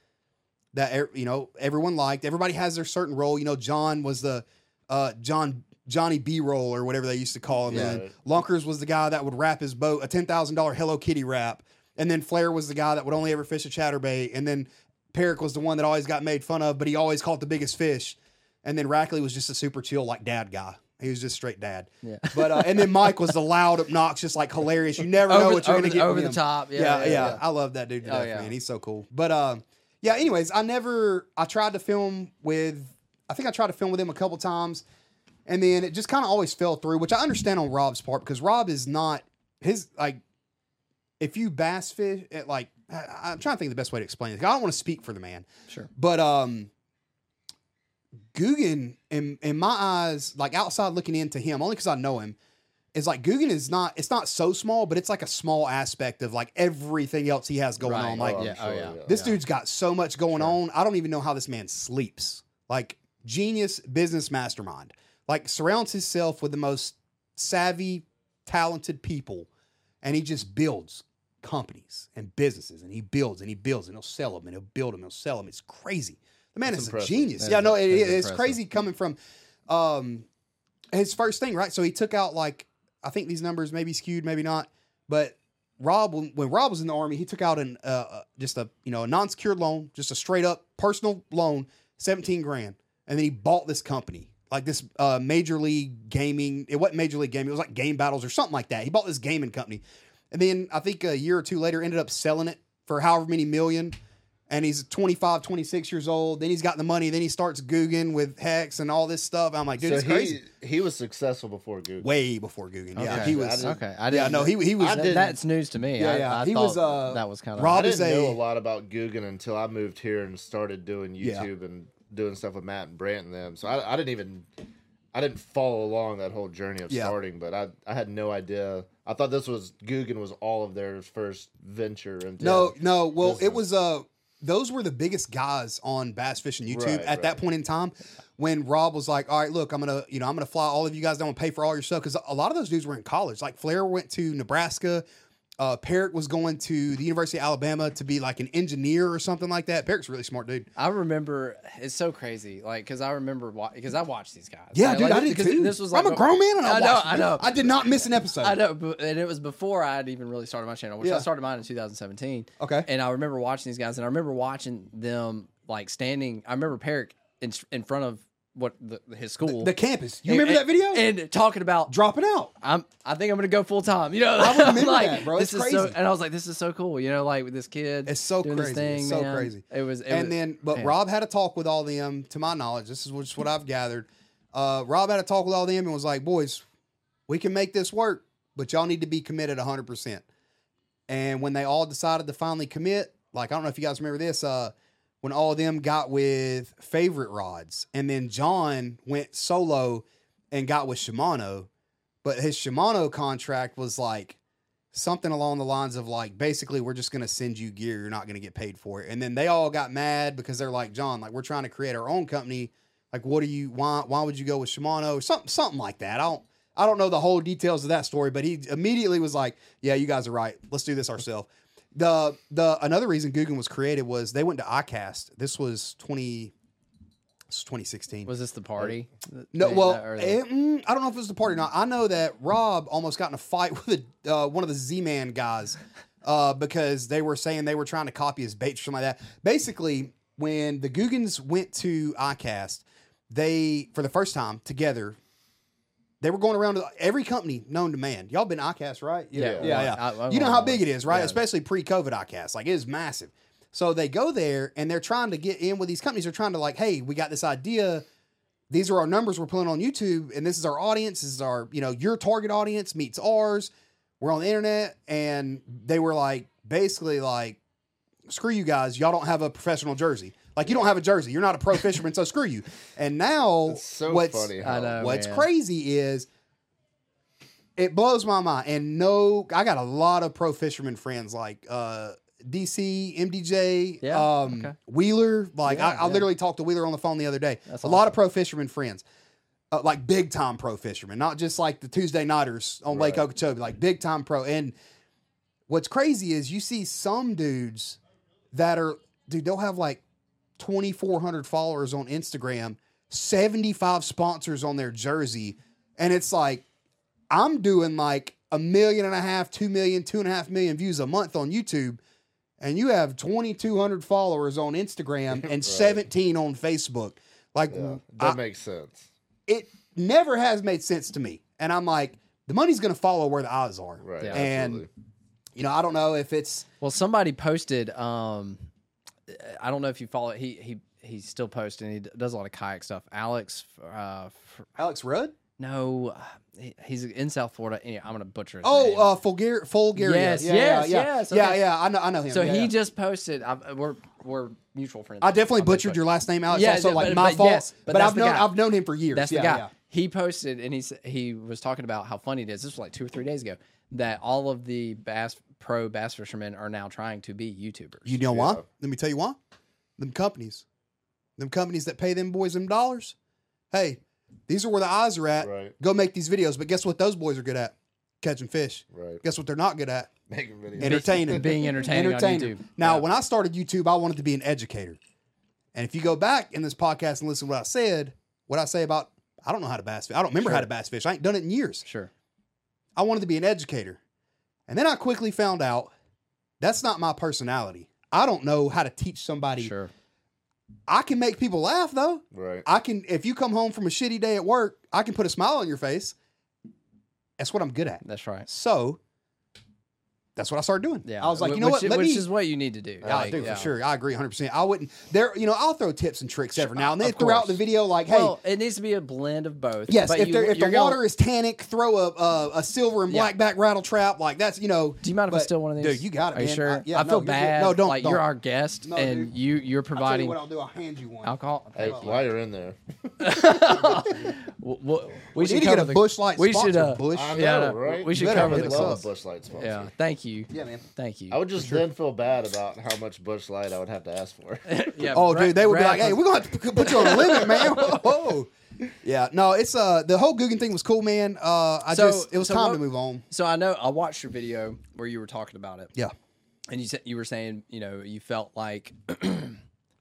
that, you know, everyone liked. Everybody has their certain role. You know, John was the uh, John Johnny B-roll or whatever they used to call him. Yeah. And Lunkers was the guy that would wrap his boat, a ten thousand dollars Hello Kitty wrap. And then Flair was the guy that would only ever fish a chatterbait. And then Perrick was the one that always got made fun of, but he always caught the biggest fish. And then Rackley was just a super chill, like, dad guy. He was just straight dad. Yeah. But uh, and then Mike was the loud, obnoxious, like, hilarious. You never know over, what you're going to get over the him. top. Yeah yeah, yeah, yeah, yeah. I love that dude to oh, death, yeah. man. He's so cool. But, uh, yeah, anyways, I never – I tried to film with – I think I tried to film with him a couple times. And then it just kind of always fell through, which I understand on Rob's part because Rob is not – his, like, if you bass fish – like, I, I'm trying to think of the best way to explain it. I don't want to speak for the man. Sure. But – um. Googan, in, in my eyes, like outside looking into him, only because I know him, is like Googan is not, it's not so small, but it's like a small aspect of like everything else he has going right. on. Like, oh, yeah, sure, oh, yeah. this yeah. dude's got so much going sure. on. I don't even know how this man sleeps. Like, genius business mastermind. Like, surrounds himself with the most savvy, talented people, and he just builds companies and businesses, and he builds and he builds, and he'll sell them, and he'll build them, and he'll sell them. It's crazy. The man That's is impressive. a genius. That yeah, is, no, it, it, it's crazy coming from um, his first thing, right? So he took out like, I think these numbers may be skewed, maybe not. But Rob, when, when Rob was in the Army, he took out an uh, just a you know a non-secured loan, just a straight up personal loan, seventeen grand. And then he bought this company, like this uh, Major League Gaming. It wasn't Major League Gaming. It was like Game Battles or something like that. He bought this gaming company. And then I think a year or two later ended up selling it for however many million. and he's twenty-five, twenty-six years old. Then he's got the money. Then he starts Googan with Hex and all this stuff. I'm like, dude, so it's he, crazy. He was successful before Googan. Way before Googan. Okay. Yeah, he was. I okay, I didn't. Yeah, no, he he was. That, that's news to me. Yeah, yeah. I, I he was. Uh, that was kind of. Rob I didn't a, know a lot about Googan until I moved here and started doing YouTube yeah. and doing stuff with Matt and Brant and them. So I, I didn't even. I didn't follow along that whole journey of yeah. starting, but I, I had no idea. I thought this was Googan was all of their first venture into. No, no. Well, business. It was uh those were the biggest guys on bass fishing YouTube right, at right. that point in time. When Rob was like, "All right, look, I'm gonna, you know, I'm gonna fly all of you guys down and pay for all your stuff," because a lot of those dudes were in college. Like Flair went to Nebraska. Uh, Perrick was going to the University of Alabama to be like an engineer or something like that. Perrick's a really smart dude. I remember it's so crazy, like because I remember because wa I watched these guys. Yeah, like, dude, like, I did too. This was like, I'm a grown man, and I, I know, I know, I did not miss an episode. I know, but, and it was before I had even really started my channel, which yeah. I started mine in two thousand seventeen. Okay, and I remember watching these guys, and I remember watching them like standing. I remember Perrick in in front of. What the, his school, the, the campus? You and, remember that video and talking about dropping out? I'm, I think I'm gonna go full time. You know, I remember like, that, bro. This it's is crazy, so, and I was like, this is so cool. You know, like with this kid, it's so doing crazy, this thing, it's so man. crazy. It was, it and was, then, but man. Rob had a talk with all them. To my knowledge, this is just what I've gathered. Uh, Rob had a talk with all them and was like, boys, we can make this work, but y'all need to be committed one hundred percent. And when they all decided to finally commit, like I don't know if you guys remember this, uh. when all of them got with Favorite Rods. And then John went solo and got with Shimano. But his Shimano contract was like something along the lines of like, basically, we're just going to send you gear. You're not going to get paid for it. And then they all got mad because they're like, John, like we're trying to create our own company. Like, what do you, why, why would you go with Shimano? Something, something like that. I don't, I don't know the whole details of that story, but he immediately was like, yeah, you guys are right. Let's do this ourselves. The the another reason Googan was created was they went to iCast. This was twenty sixteen. Was this the party? No, well, it, mm, I don't know if it was the party or not. I know that Rob almost got in a fight with a, uh, one of the Z-Man guys uh, because they were saying they were trying to copy his bait or something like that. Basically, when the Googans went to iCast, they, for the first time, together... They were going around to every company known to man. Y'all been iCast, right? You yeah. Know, yeah, yeah. I, I, I, you know how big it is, right? Yeah. Especially pre-COVID iCast. Like, it is massive. So they go there, and they're trying to get in with these companies. They're trying to, like, hey, we got this idea. These are our numbers we're pulling on YouTube, and this is our audience. This is our, you know, your target audience meets ours. We're on the internet. And they were, like, basically, like, screw you guys. Y'all don't have a professional jersey. Like, you don't have a jersey. You're not a pro fisherman, so screw you. And now, so what's, funny, huh? know, what's crazy is it blows my mind. And no, I got a lot of pro fisherman friends like uh, D C, M D J, yeah, um, okay. Wheeler. Like, yeah, I, I yeah. literally talked to Wheeler on the phone the other day. That's a awesome. lot of pro fisherman friends, uh, like big time pro fishermen, not just like the Tuesday nighters on right. Lake Okeechobee, like big time pro. And what's crazy is you see some dudes that are, dude, they'll have like, twenty-four hundred followers on Instagram, seventy-five sponsors on their jersey. And it's like, I'm doing like a million and a half, two million, two and a half million views a month on YouTube. And you have twenty-two hundred followers on Instagram and right. seventeen on Facebook. Like, yeah, that I, makes sense. It never has made sense to me. And I'm like, the money's going to follow where the eyes are. Right. Yeah, and, absolutely. You know, I don't know if it's. Well, somebody posted, um, I don't know if you follow it. He he he's still posting. He does a lot of kayak stuff. Alex, uh, Alex Rudd? No, he, he's in South Florida. Anyway, I'm gonna butcher his oh, name. Oh, uh, Fulgaria. Fulgaria. Yes, yeah, yes, yeah, yeah. yes. Okay. Yeah, yeah. I know, I know him. So yeah, he yeah. just posted. I, we're we're mutual friends. I definitely I'm butchered your last name, Alex. Yeah, also, yeah, like but, my but, fault. Yes, but but I've known guy. I've known him for years. That's yeah, the guy. Yeah. He posted and he he was talking about how funny it is. This was like two or three days ago that all of the bass. pro bass fishermen are now trying to be YouTubers. You know why? Yeah. Let me tell you why. Them companies. Them companies that pay them boys them dollars. Hey, these are where the eyes are at. Right. Go make these videos. But guess what those boys are good at? Catching fish. Right. Guess what they're not good at? Making videos. Entertaining. Being entertaining, entertaining on YouTube. Now, yeah. when I started YouTube, I wanted to be an educator. And if you go back in this podcast and listen to what I said, what I say about, I don't know how to bass fish. I don't remember sure. how to bass fish. I ain't done it in years. Sure. I wanted to be an educator. And then I quickly found out that's not my personality. I don't know how to teach somebody. Sure. I can make people laugh though. Right. I can, if you come home from a shitty day at work, I can put a smile on your face. That's what I'm good at. That's right. So That's what I started doing. Yeah. I was like, you which, know what? Let which me... is what you need to do. Yeah, like, I do, yeah. for sure. I agree one hundred percent. I wouldn't... There, you know, I'll throw tips and tricks every now and then throughout the video, like, hey... Well, it needs to be a blend of both. Yes, but if, you, if the water going... is tannic, throw a uh, a silver and black yeah. back rattle trap. Like, that's, you know... Do you mind if but, I steal one of these? Dude, you got it, Are man. you sure? I, yeah, I no, feel bad. No, don't. Like, don't. You're our guest, no, and you, you're providing... I'll tell you what I'll do. I'll hand you one. Alcohol? Hey, while you're in there. We should get a Busch Light sponsor. I know, right? We should cover the club. Busch Light sponsor. Yeah, thank you. You. Yeah, man. Thank you. I would just sure. then feel bad about how much Busch Light I would have to ask for. yeah, oh, dude, they would be like, "Hey, we're gonna have to put you on a limit, man." Whoa. Yeah, no, it's uh the whole Googan thing was cool, man. Uh, I so, just it was so time what, to move on. So I know I watched your video where you were talking about it. Yeah, and you said you were saying you know you felt like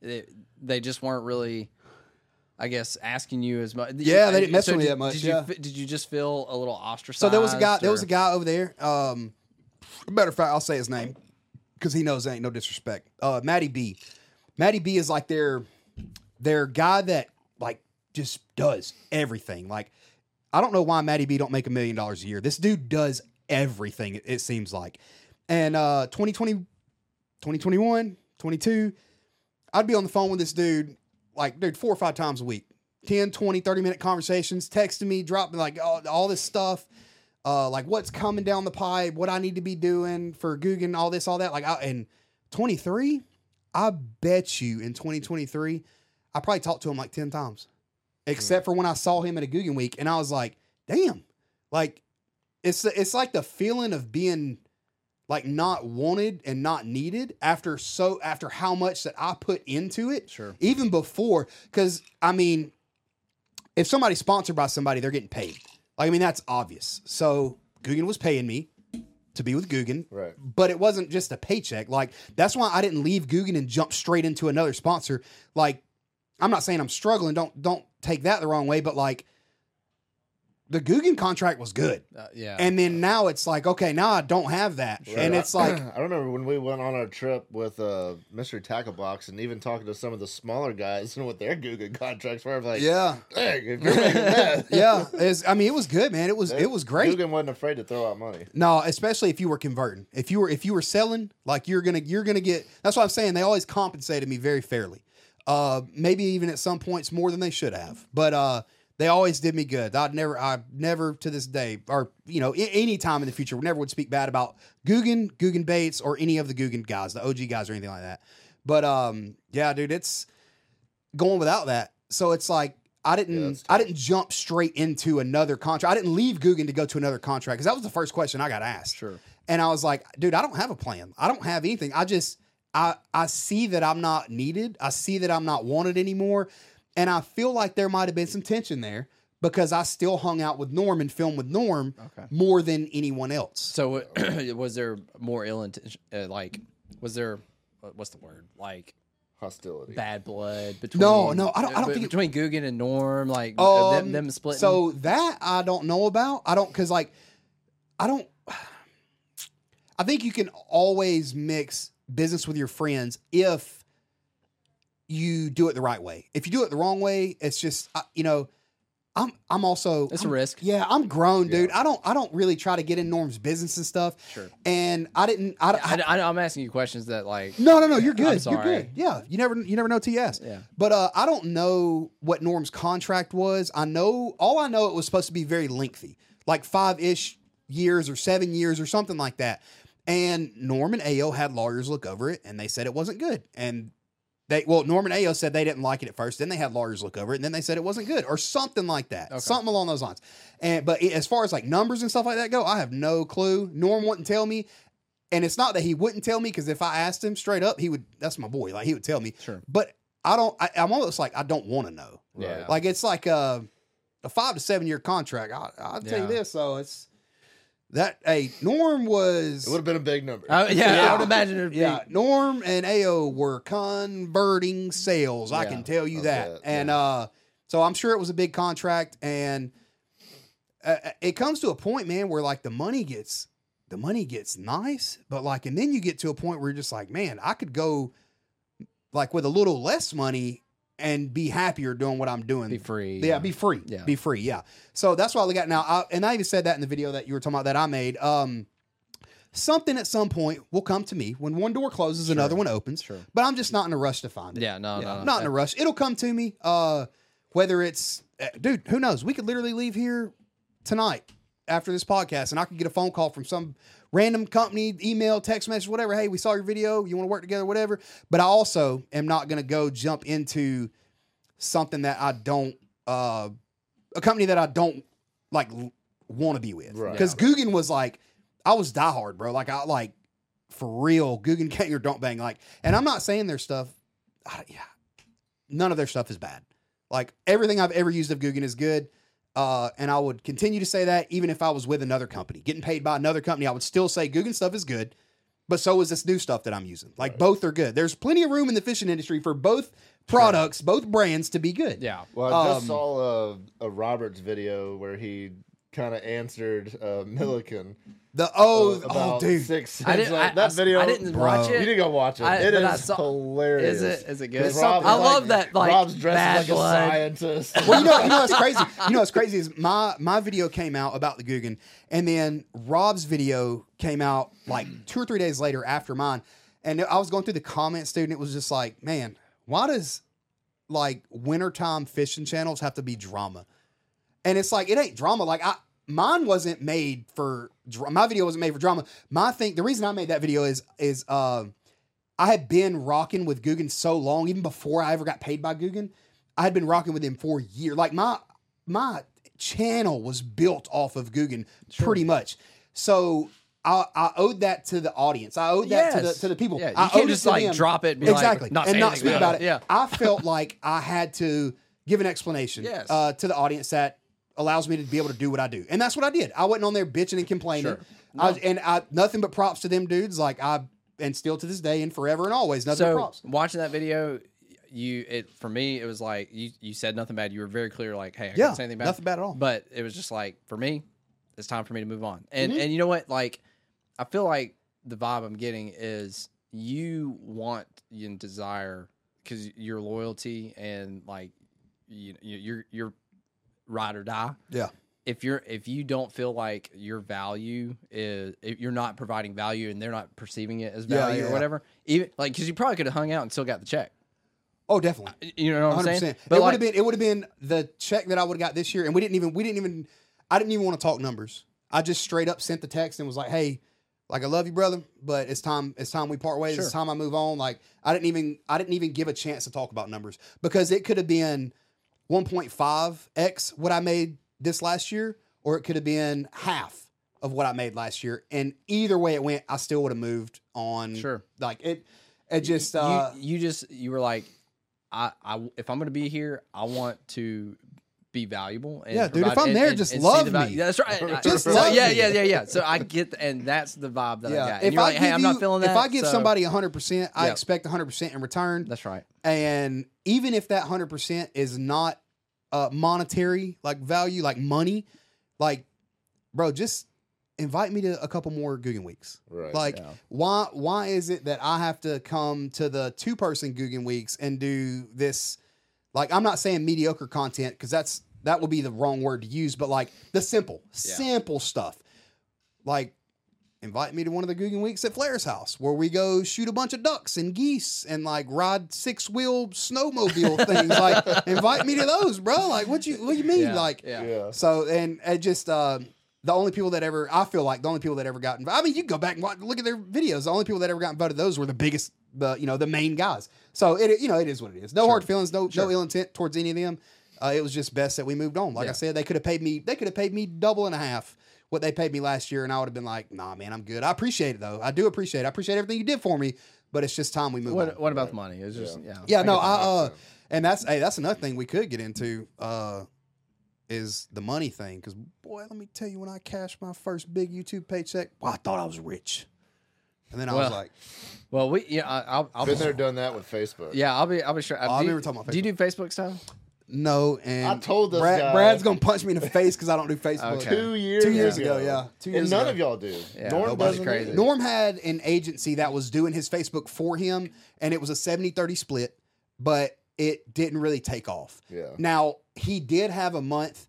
they, they just weren't really, I guess, asking you as much. Did yeah, you, they didn't mess so with me that much. Did yeah. you did you just feel a little ostracized? So there was a guy. Or? There was a guy over there. Um. Matter of fact, I'll say his name because he knows it ain't no disrespect. Uh, Matty B. Matty B is like their their guy that like just does everything. Like, I don't know why Matty B don't make a million dollars a year. This dude does everything, it, it seems like. And uh, twenty twenty, twenty twenty-one, twenty-two, I'd be on the phone with this dude like, dude, four or five times a week. ten, twenty, thirty-minute conversations, texting me, dropping like all, all this stuff. Uh, like what's coming down the pipe, what I need to be doing for Googan, all this, all that. Like, I, in twenty-three, I bet you in twenty twenty-three, I probably talked to him like ten times, except for when I saw him at a Googan week, and I was like, damn, like it's it's like the feeling of being like not wanted and not needed after so after how much that I put into it, sure, even before, because I mean, if somebody's sponsored by somebody, they're getting paid. I mean, that's obvious. So Googan was paying me to be with Googan, right, but it wasn't just a paycheck. Like, that's why I didn't leave Googan and jump straight into another sponsor. Like, I'm not saying I'm struggling. Don't, don't take that the wrong way, but like the Googan contract was good. Uh, yeah. And then now it's like, okay, now I don't have that. Sure. And it's like, I remember when we went on our trip with uh Mister Tackle Box and even talking to some of the smaller guys and what their Googan contracts were. I'm like, yeah, dang, if you're making that. yeah. It's, I mean, it was good, man. It was, they, it was great. Googan wasn't afraid to throw out money. No, especially if you were converting, if you were, if you were selling, like you're going to, you're going to get, that's what I'm saying. They always compensated me very fairly. Uh, maybe even at some points more than they should have, but, uh, they always did me good. I'd never, I never to this day, or you know, I- any time in the future, never would speak bad about Googan, Googan Bates, or any of the Googan guys, the O G guys, or anything like that. But um, yeah, dude, it's going without that. So it's like I didn't, yeah, I didn't jump straight into another contract. I didn't leave Googan to go to another contract because that was the first question I got asked. Sure. And I was like, dude, I don't have a plan. I don't have anything. I just, I, I see that I'm not needed. I see that I'm not wanted anymore. And I feel like there might have been some tension there because I still hung out with Norm and filmed with Norm okay. more than anyone else. So was there more ill intention? Uh, like, was there, what's the word? Like hostility, bad blood between no, no, I don't, I don't between think between Googan and Norm, like um, them, them splitting. So that I don't know about. I don't because like I don't. I think you can always mix business with your friends if you do it the right way. If you do it the wrong way, it's just, I, you know, I'm, I'm also, it's I'm, a risk. Yeah. I'm grown, dude. Yeah. I don't, I don't really try to get in Norm's business and stuff. Sure. And I didn't, I, I, I I'm asking you questions that like, no, no, no, you're good. You're good. Yeah. You never, you never know till you ask. Yeah. But, uh, I don't know what Norm's contract was. I know, all I know, it was supposed to be very lengthy, like five ish years or seven years or something like that. And Norm and A O had lawyers look over it and they said it wasn't good. And They, well, Norm and A O said they didn't like it at first. Then they had lawyers look over it, and then they said it wasn't good or something like that, okay. something along those lines. And but as far as like numbers and stuff like that go, I have no clue. Norm wouldn't tell me, and it's not that he wouldn't tell me because if I asked him straight up, he would. That's my boy. Like he would tell me. Sure. But I don't. I, I'm almost like I don't want to know. Yeah. Like it's like a, a five to seven year contract. I, I'll tell yeah. you this. So it's. That hey, Norm was. It would have been a big number. Uh, yeah, yeah, I would imagine it would be. Yeah, Norm and A O were converting sales. Yeah, I can tell you that. It, and yeah. uh, so I'm sure it was a big contract. And uh, it comes to a point, man, where like the money gets the money gets nice, but like, and then you get to a point where you're just like, man, I could go like with a little less money and be happier doing what I'm doing. Be free. Yeah, yeah. be free. Yeah. Be free, yeah. So that's what I look at now. I, and I even said that in the video that you were talking about that I made. Um, something at some point will come to me. When one door closes, sure. another one opens. Sure. But I'm just not in a rush to find it. Yeah, no, yeah. no. no not no. in a rush. It'll come to me. Uh, whether it's, uh, dude, who knows? We could literally leave here tonight after this podcast, and I could get a phone call from some random company, email, text message, whatever. Hey, we saw your video. You want to work together, whatever. But I also am not going to go jump into something that I don't, uh, a company that I don't, like, want to be with. Because right. Googan was like, I was diehard, bro. Like, I, like, for real, Googan Gang or Don't Bang. Like, and I'm not saying their stuff, I, yeah, none of their stuff is bad. Like, everything I've ever used of Googan is good. Uh, and I would continue to say that even if I was with another company, getting paid by another company, I would still say Googan stuff is good, but so is this new stuff that I'm using. Like, right. both are good. There's plenty of room in the fishing industry for both products, right. both brands to be good. Yeah. Well, I um, just saw a, a Roberts video where he kind of answered uh, Milliken. The oh, uh, about oh dude, six I didn't, like, I, that I, video. I didn't bro. watch it. You didn't go watch it. I, it is saw, hilarious. Is it? Is it good? Rob, I like, love that. Like Rob's dressed like blood. a scientist. Well, you know, you know what's crazy. You know what's crazy is my my video came out about the Googan, and then Rob's video came out like two or three days later after mine. And I was going through the comments, dude, and it was just like, man, why does like wintertime fishing channels have to be drama? And it's like, it ain't drama. Like I. Mine wasn't made for my video wasn't made for drama. My thing, the reason I made that video is is uh, I had been rocking with Googan so long, even before I ever got paid by Googan, I had been rocking with him for a year. Like my my channel was built off of Googan sure. pretty much. So I, I owed that to the audience. I owed that yes. to the to the people. Yeah, you I can't just like them. drop it and be exactly like, not and not speak about it. it. Yeah. I felt like I had to give an explanation yes. uh, to the audience that allows me to be able to do what I do. And that's what I did. I wasn't on there bitching and complaining. Sure. No. I, and I, nothing but props to them dudes. Like I, and still to this day and forever and always, nothing so, but props. Watching that video, you, it, for me, it was like, you, you said nothing bad. You were very clear. Like, hey, I yeah, can't say anything bad. Nothing bad at all. But it was just like, for me, it's time for me to move on. And, mm-hmm. and you know what? Like, I feel like the vibe I'm getting is you want and desire because your loyalty and like, you know, you're, you're, ride or die. Yeah. If you're if you don't feel like your value is if you're not providing value and they're not perceiving it as value yeah, yeah, or whatever, yeah. even like because you probably could have hung out and still got the check. Oh, definitely. You know what one hundred percent. I'm saying? But it like, would have been it would have been the check that I would have got this year, and we didn't even we didn't even I didn't even want to talk numbers. I just straight up sent the text and was like, hey, like I love you, brother, but it's time it's time we part ways. Sure. It's time I move on. Like I didn't even I didn't even give a chance to talk about numbers because it could have been one point five x what I made this last year, or it could have been half of what I made last year. And either way it went, I still would have moved on. Sure. Like it, it just, uh, you, you just, you were like, I, I, if I'm going to be here, I want to be valuable. And yeah, provide, dude, if I'm and, there, and, just and love the me. That's right. Just so, love yeah, me. Yeah, yeah, yeah. So I get, the, and that's the vibe that yeah. I got. And if you're I like, hey, I'm you, not feeling that. If I give so. somebody one hundred percent, I yeah. expect one hundred percent in return. That's right. And even if that one hundred percent is not, Uh, monetary, like value, like money, like, bro, just invite me to a couple more Googan weeks. Right, like, yeah. why why is it that I have to come to the two-person Googan weeks and do this? Like, I'm not saying mediocre content because that's that would be the wrong word to use, but like the simple, yeah. simple stuff. Like, invite me to one of the Googan weeks at Flair's house where we go shoot a bunch of ducks and geese and like ride six wheel snowmobile things. Like invite me to those, bro. Like what you, what you mean? Yeah, like, yeah. yeah. So, and it just, uh, the only people that ever, I feel like the only people that ever got invited, I mean, you go back and watch, look at their videos. The only people that ever got invited, those were the biggest, the, you know, the main guys. So it, you know, it is what it is. No sure. hard feelings, no, sure. no ill intent towards any of them. Uh, it was just best that we moved on. Like yeah. I said, they could have paid me, they could have paid me double and a half what they paid me last year, and I would have been like, nah, man, I'm good. I appreciate it, though. I do appreciate it. I appreciate everything you did for me, but it's just time we move what, on. What about the money? It's just, yeah. Yeah, yeah no, I, uh, so. and that's, hey, that's another thing we could get into uh, is the money thing, because, boy, let me tell you, when I cashed my first big YouTube paycheck, well, I thought I was rich. And then I well, was like... Well, we, yeah, I, I'll... I'll been be, there, done that with Facebook. Yeah, I'll be, I'll be sure. Oh, I've never talked about Facebook. Do you do Facebook stuff? No, and I told this Brad, guy. Brad's gonna punch me in the face because I don't do Facebook. Okay. Two years, two years ago, ago yeah. Two years and none ago. of y'all do. Yeah, Norm doesn't. Crazy. Norm had an agency that was doing his Facebook for him, and it was a seventy thirty split, but it didn't really take off. Yeah. Now he did have a month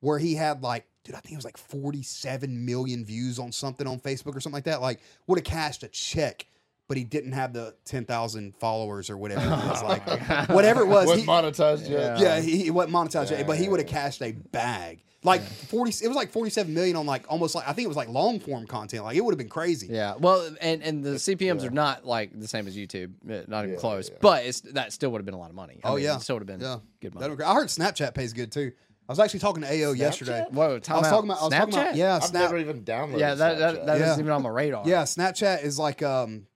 where he had like dude, I think it was like forty-seven million views on something on Facebook or something like that. Like, would have cashed a check, but he didn't have the ten thousand followers or whatever it was. Like, whatever it was. What he, monetized yet. Yeah, he, he wasn't monetized yeah, yet, but he would have cashed a bag. Like, yeah. forty, it was like forty-seven million on like almost like, I think it was like long form content. Like, it would have been crazy. Yeah. Well, and, and the C P Ms yeah. are not like the same as YouTube, not even yeah, close, yeah. but it's that still would have been a lot of money. I oh, mean, yeah. It still would have been yeah. good money. I heard Snapchat pays good too. I was actually talking to A O Snapchat? yesterday. Whoa, time I was out. talking about I was Snapchat. Talking about, yeah, I've Snap- never even downloaded. Yeah, that that, that yeah. isn't even on my radar. Yeah, Snapchat is like. Um,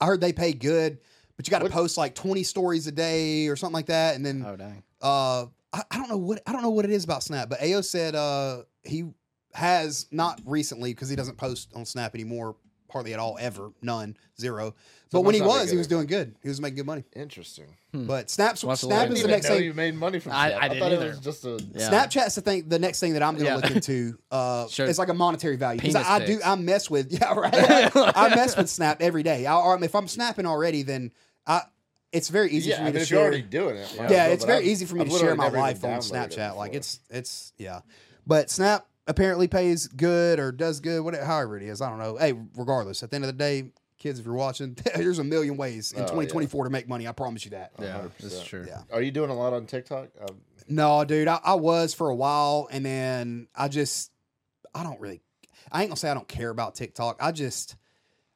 I heard they pay good, but you got to post like twenty stories a day or something like that, and then. Oh dang. Uh, I, I don't know what I don't know what it is about Snap, but A O said uh he has not recently because he doesn't post on Snap anymore, hardly at all, ever, none, zero. But so when he was, he was doing good. He was making good money. Interesting. Hmm. But Snap's, Snap Snap is the next thing. You made money from Snap. I, I, I thought either. It was just a yeah. Snapchat's the thing. The next thing that I'm going to yeah. look into. Uh, sure. It's like a monetary value. Because I, I do. I mess with. Yeah, right. I, I mess with Snap every day. I, or if I'm snapping already, then I. It's very easy yeah, for me I mean, to share. You're already doing it. Yeah, yeah it's very I've, easy for me I've to share my life on Snapchat. It like it's it's yeah, but Snap apparently pays good or does good. Whatever, however it is, I don't know. Hey, regardless, at the end of the day. Kids, if you're watching, there's a million ways in oh, twenty twenty-four yeah. to make money. I promise you that. Yeah, one hundred percent. That's true. Yeah. Are you doing a lot on TikTok? Um, no, dude. I, I was for a while, and then I just, I don't really, I ain't gonna say I don't care about TikTok. I just,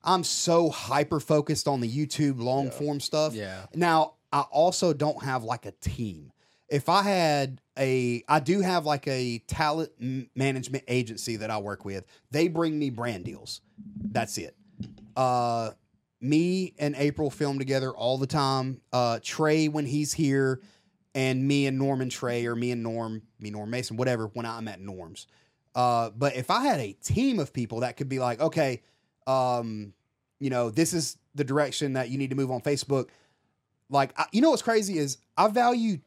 I'm so hyper-focused on the YouTube long-form yeah. stuff. Yeah. Now, I also don't have, like, a team. If I had a, I do have like a talent management agency that I work with. They bring me brand deals. That's it. Uh, me and April film together all the time. Uh, Trey, when he's here, and me and Norm and Trey, or me and Norm, me, Norm Mason, whatever, when I'm at Norm's. Uh, but if I had a team of people that could be like, okay, um, you know, this is the direction that you need to move on Facebook. Like, I, you know, what's crazy is I value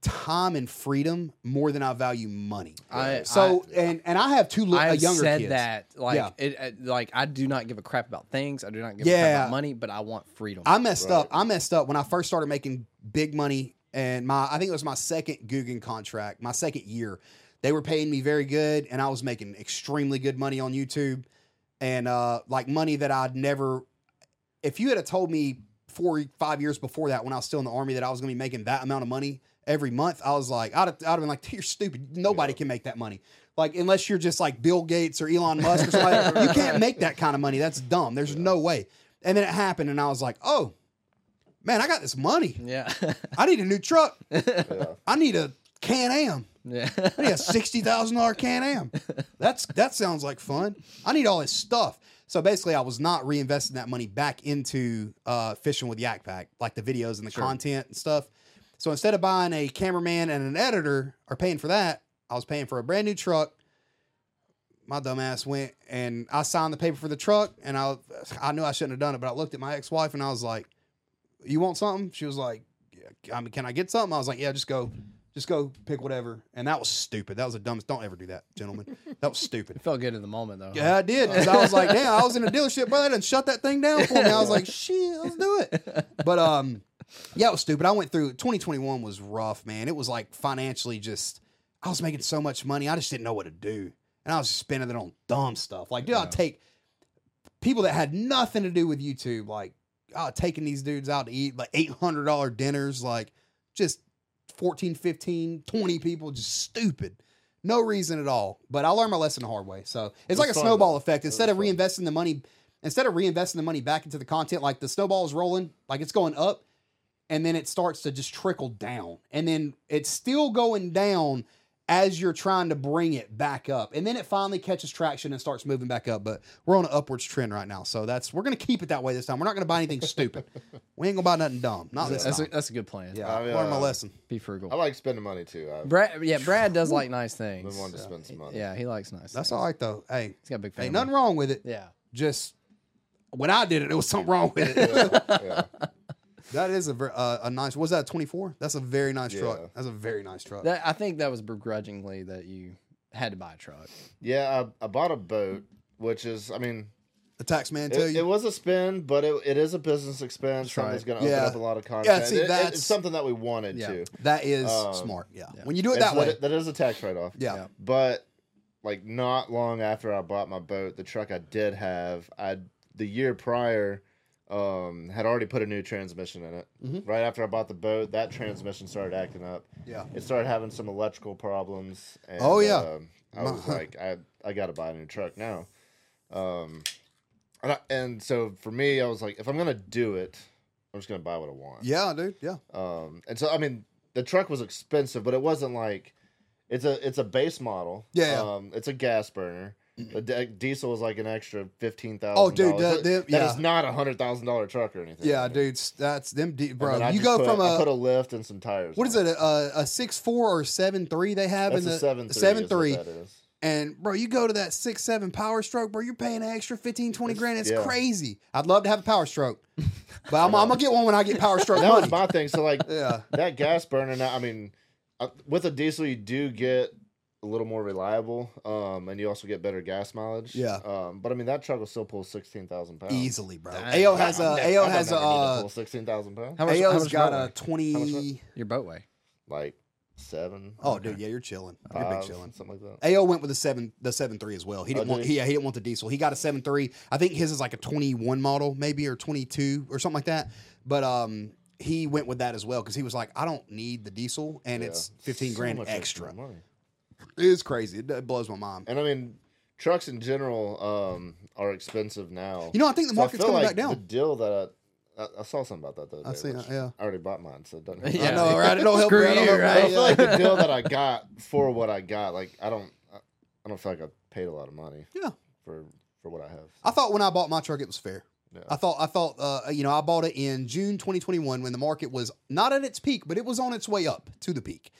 time and freedom more than I value money. I, so I, and and I have two li- I younger said kids. That like yeah. it, it like I do not give a crap about things. I do not give yeah. a crap about money, but I want freedom. I messed right. up. I messed up when I first started making big money, and my I think it was my second Googan contract, my second year. They were paying me very good, and I was making extremely good money on YouTube, and uh, like money that I'd never. If you had told me four five years before that, when I was still in the Army, that I was going to be making that amount of money every month, I was like, I'd have, I'd have been like, you're stupid. Nobody yeah. can make that money. Like, unless you're just like Bill Gates or Elon Musk or something, you can't make that kind of money. That's dumb. There's yeah. no way. And then it happened, and I was like, oh, man, I got this money. Yeah. I need a new truck. Yeah. I need a Can-Am. Yeah. I need a sixty thousand dollars Can-Am. That's, that sounds like fun. I need all this stuff. So basically, I was not reinvesting that money back into uh, fishing with Yak Pack, like the videos and the sure. content and stuff. So instead of buying a cameraman and an editor or paying for that, I was paying for a brand new truck. My dumb ass went and I signed the paper for the truck, and I I knew I shouldn't have done it, but I looked at my ex-wife and I was like, "You want something?" She was like, yeah, I mean, "Can I get something?" I was like, "Yeah, just go, just go pick whatever." And that was stupid. That was the dumbest. Don't ever do that, gentlemen. That was stupid. It felt good in the moment though. Yeah, huh? I did. Cause I was like, "Damn, I was in a dealership, bro. They done shut that thing down for me." I was like, "Shit, let's do it." But um. Yeah, it was stupid. I went through, twenty twenty-one was rough, man. It was like financially just, I was making so much money, I just didn't know what to do. And I was just spending it on dumb stuff. Like, dude, yeah. I'd take people that had nothing to do with YouTube, like, oh, taking these dudes out to eat, like eight hundred dollars dinners, like just fourteen, fifteen, twenty people, just stupid. No reason at all. But I learned my lesson the hard way. So it's, it's like a snowball though. effect. Instead of fun. reinvesting the money, instead of reinvesting the money back into the content, like the snowball is rolling, like it's going up. And then it starts to just trickle down. And then it's still going down as you're trying to bring it back up. And then it finally catches traction and starts moving back up. But we're on an upwards trend right now. So that's we're going to keep it that way this time. We're not going to buy anything stupid. We ain't going to buy nothing dumb. Not yeah, this that's time. A, that's a good plan. Yeah, I mean, learn my uh, lesson. Be frugal. I like spending money, too. I've Brad, yeah, Brad does like nice things. Been wanting to spend some money. Yeah, he likes nice that's things. That's all right, though. Hey, he's got a big family. Ain't nothing wrong with it. Yeah. Just when I did it, there was something wrong with it. Yeah. yeah. That is a uh, a nice. Was that a twenty-four? That's a very nice yeah. truck. That's a very nice truck. That, I think that was begrudgingly that you had to buy a truck. Yeah, I, I bought a boat, which is, I mean, the tax man tell you it was a spend, but it, it is a business expense. That's something's right. going to yeah. open up a lot of content. Yeah, see, it, that's, it's something that we wanted yeah. to. That is um, smart. Yeah. yeah, when you do it that way, that, that is a tax write-off. Yeah. yeah, but like not long after I bought my boat, the truck I did have, I the year prior um, had already put a new transmission in it. Mm-hmm. Right after I bought the boat, that transmission started acting up. Yeah, it started having some electrical problems. And, oh yeah, uh, I was like, I I got to buy a new truck now. Um, and, I, and so for me, I was like, if I'm gonna do it, I'm just gonna buy what I want. Yeah, dude. Yeah. Um, and so I mean, the truck was expensive, but it wasn't like it's a it's a base model. Yeah. Um, it's a gas burner. The d- diesel is like an extra fifteen thousand. Oh, dude, that, them, that yeah. is not a hundred thousand dollar truck or anything. Yeah, dude, that's them, de- bro. You go put, from a I put a lift and some tires. What on. Is it? A, a six four or seven three they have that's in the seven three. Seven three. Is is. And bro, you go to that six seven Power Stroke, bro. You're paying an extra fifteen twenty grand. It's yeah. crazy. I'd love to have a Power Stroke, but I'm, I'm gonna get one when I get Power Stroke. That money. Was my thing. So like, yeah. that gas burner. I mean, with a diesel, you do get a little more reliable, um, and you also get better gas mileage. Yeah. Um, but I mean, that truck will still pull sixteen thousand pounds easily, bro. Dang. A O has a A O has a uh, pull sixteen thousand pounds. How much? A O's got a twenty. Your boat weigh like seven. Oh, okay. Dude, yeah, you're chilling. Five, you're big chilling, something like that. A O went with the seven, the seven three as well. He didn't oh, want, he, yeah, he didn't want the diesel. He got a seven three. I think his is like a twenty one model, maybe or twenty two or something like that. But um. he went with that as well because he was like, I don't need the diesel, and yeah. it's fifteen grand so extra. It is crazy. It, it blows my mind. And I mean, trucks in general um, are expensive now. You know, I think the market's so coming like back down. The deal that I, I, I saw something about that the other I day. See that, yeah. I already bought mine, so it doesn't. Help. Yeah. I know, right? It don't help Screw me. You, I, don't right? I feel like the deal that I got for what I got, like I don't, I, I don't feel like I paid a lot of money. Yeah. For for what I have. So. I thought when I bought my truck, it was fair. No. I thought, I thought, uh, you know, I bought it in June twenty twenty-one when the market was not at its peak, but it was on its way up to the peak.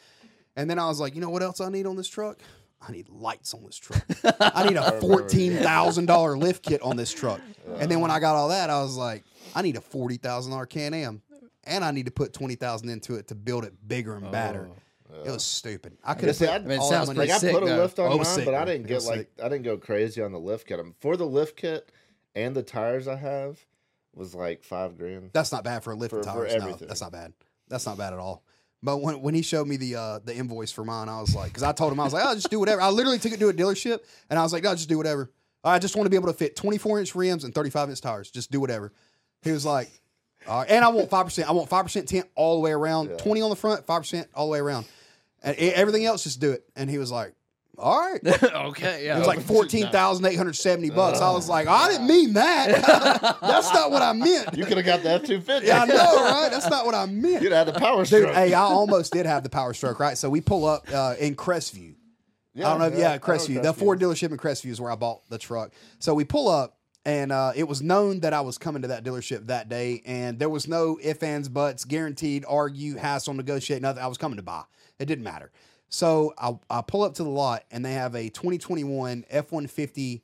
And then I was like, you know what else I need on this truck? I need lights on this truck. I need a fourteen thousand dollars lift kit on this truck. Yeah. And then when I got all that, I was like, I need a forty thousand dollars Can-Am, and I need to put twenty thousand dollars into it to build it bigger and badder. Oh. Yeah. It was stupid. I could have said, I mean, it sounds pretty like sick, I put a lift on mine, sick, but I didn't get like, sick. I didn't go crazy on the lift kit. For the lift kit, and the tires I have was like five grand. That's not bad for a lift for, and tires. For everything. No, that's not bad. That's not bad at all. But when when he showed me the uh, the invoice for mine, I was like, because I told him, I was like, I'll just do whatever. I literally took it to a dealership, and I was like, no, just do whatever. I just want to be able to fit twenty-four inch rims and thirty-five inch tires. Just do whatever. He was like, all right. And I want five percent. I want five percent tint all the way around. Yeah. twenty on the front, five percent all the way around. And everything else, just do it. And he was like, all right. Okay. Yeah. It was like fourteen thousand eight hundred seventy dollars bucks. Uh, I was like, oh, I didn't mean that. That's not what I meant. You could have got the F two fifty. Yeah, I know, right? That's not what I meant. You'd have had the Power Stroke. Dude, hey, I almost did have the Power Stroke, right? So we pull up uh, in Crestview. Yeah, I don't know. If, yeah, yeah, Crestview. Crestview. The Ford dealership in Crestview is where I bought the truck. So we pull up, and uh, it was known that I was coming to that dealership that day, and there was no ifs, ands, buts, guaranteed, argue, hassle, negotiate, nothing. I was coming to buy. It didn't matter. So I, I pull up to the lot, and they have a twenty twenty-one F one fifty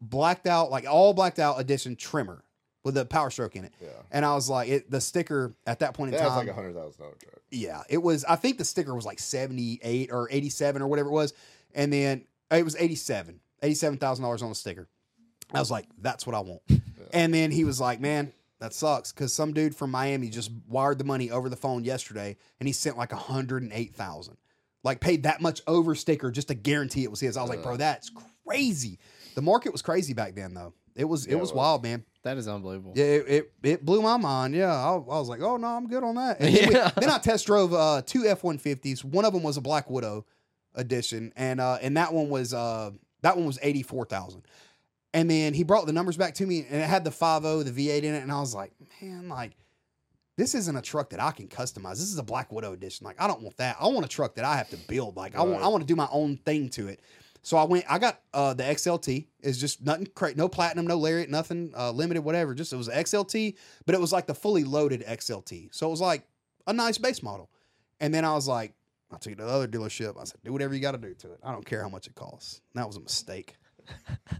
blacked out, like all blacked out edition trimmer with a Power Stroke in it. Yeah. And I was like, it, the sticker at that point that in time. That was like a one hundred thousand dollars truck. Yeah. It was, I think the sticker was like seventy-eight or eighty-seven or whatever it was. And then it was eighty-seven, eighty-seven thousand dollars on the sticker. I was like, that's what I want. Yeah. And then he was like, man, that sucks. Cause some dude from Miami just wired the money over the phone yesterday, and he sent like one hundred eight thousand. Like paid that much over sticker just to guarantee it was his. I was uh, like, bro, that's crazy. The market was crazy back then, though. It was yeah, it was well, wild, man. That is unbelievable. Yeah, it it, it blew my mind. Yeah, I, I was like, oh no, I'm good on that. And yeah. then, we, then I test drove uh, two F one fifties. One of them was a Black Widow edition, and uh, and that one was uh, that one was eighty-four thousand. And then he brought the numbers back to me, and it had the five point oh, the V eight in it, and I was like, man, like. This isn't a truck that I can customize. This is a Black Widow edition. Like, I don't want that. I want a truck that I have to build. Like, right. I want I want to do my own thing to it. So I went, I got uh, the X L T. It's just nothing, no Platinum, no Lariat, nothing, uh, limited, whatever. Just, it was X L T, but it was like the fully loaded X L T. So it was like a nice base model. And then I was like, I took it to the other dealership. I said, do whatever you got to do to it. I don't care how much it costs. And that was a mistake.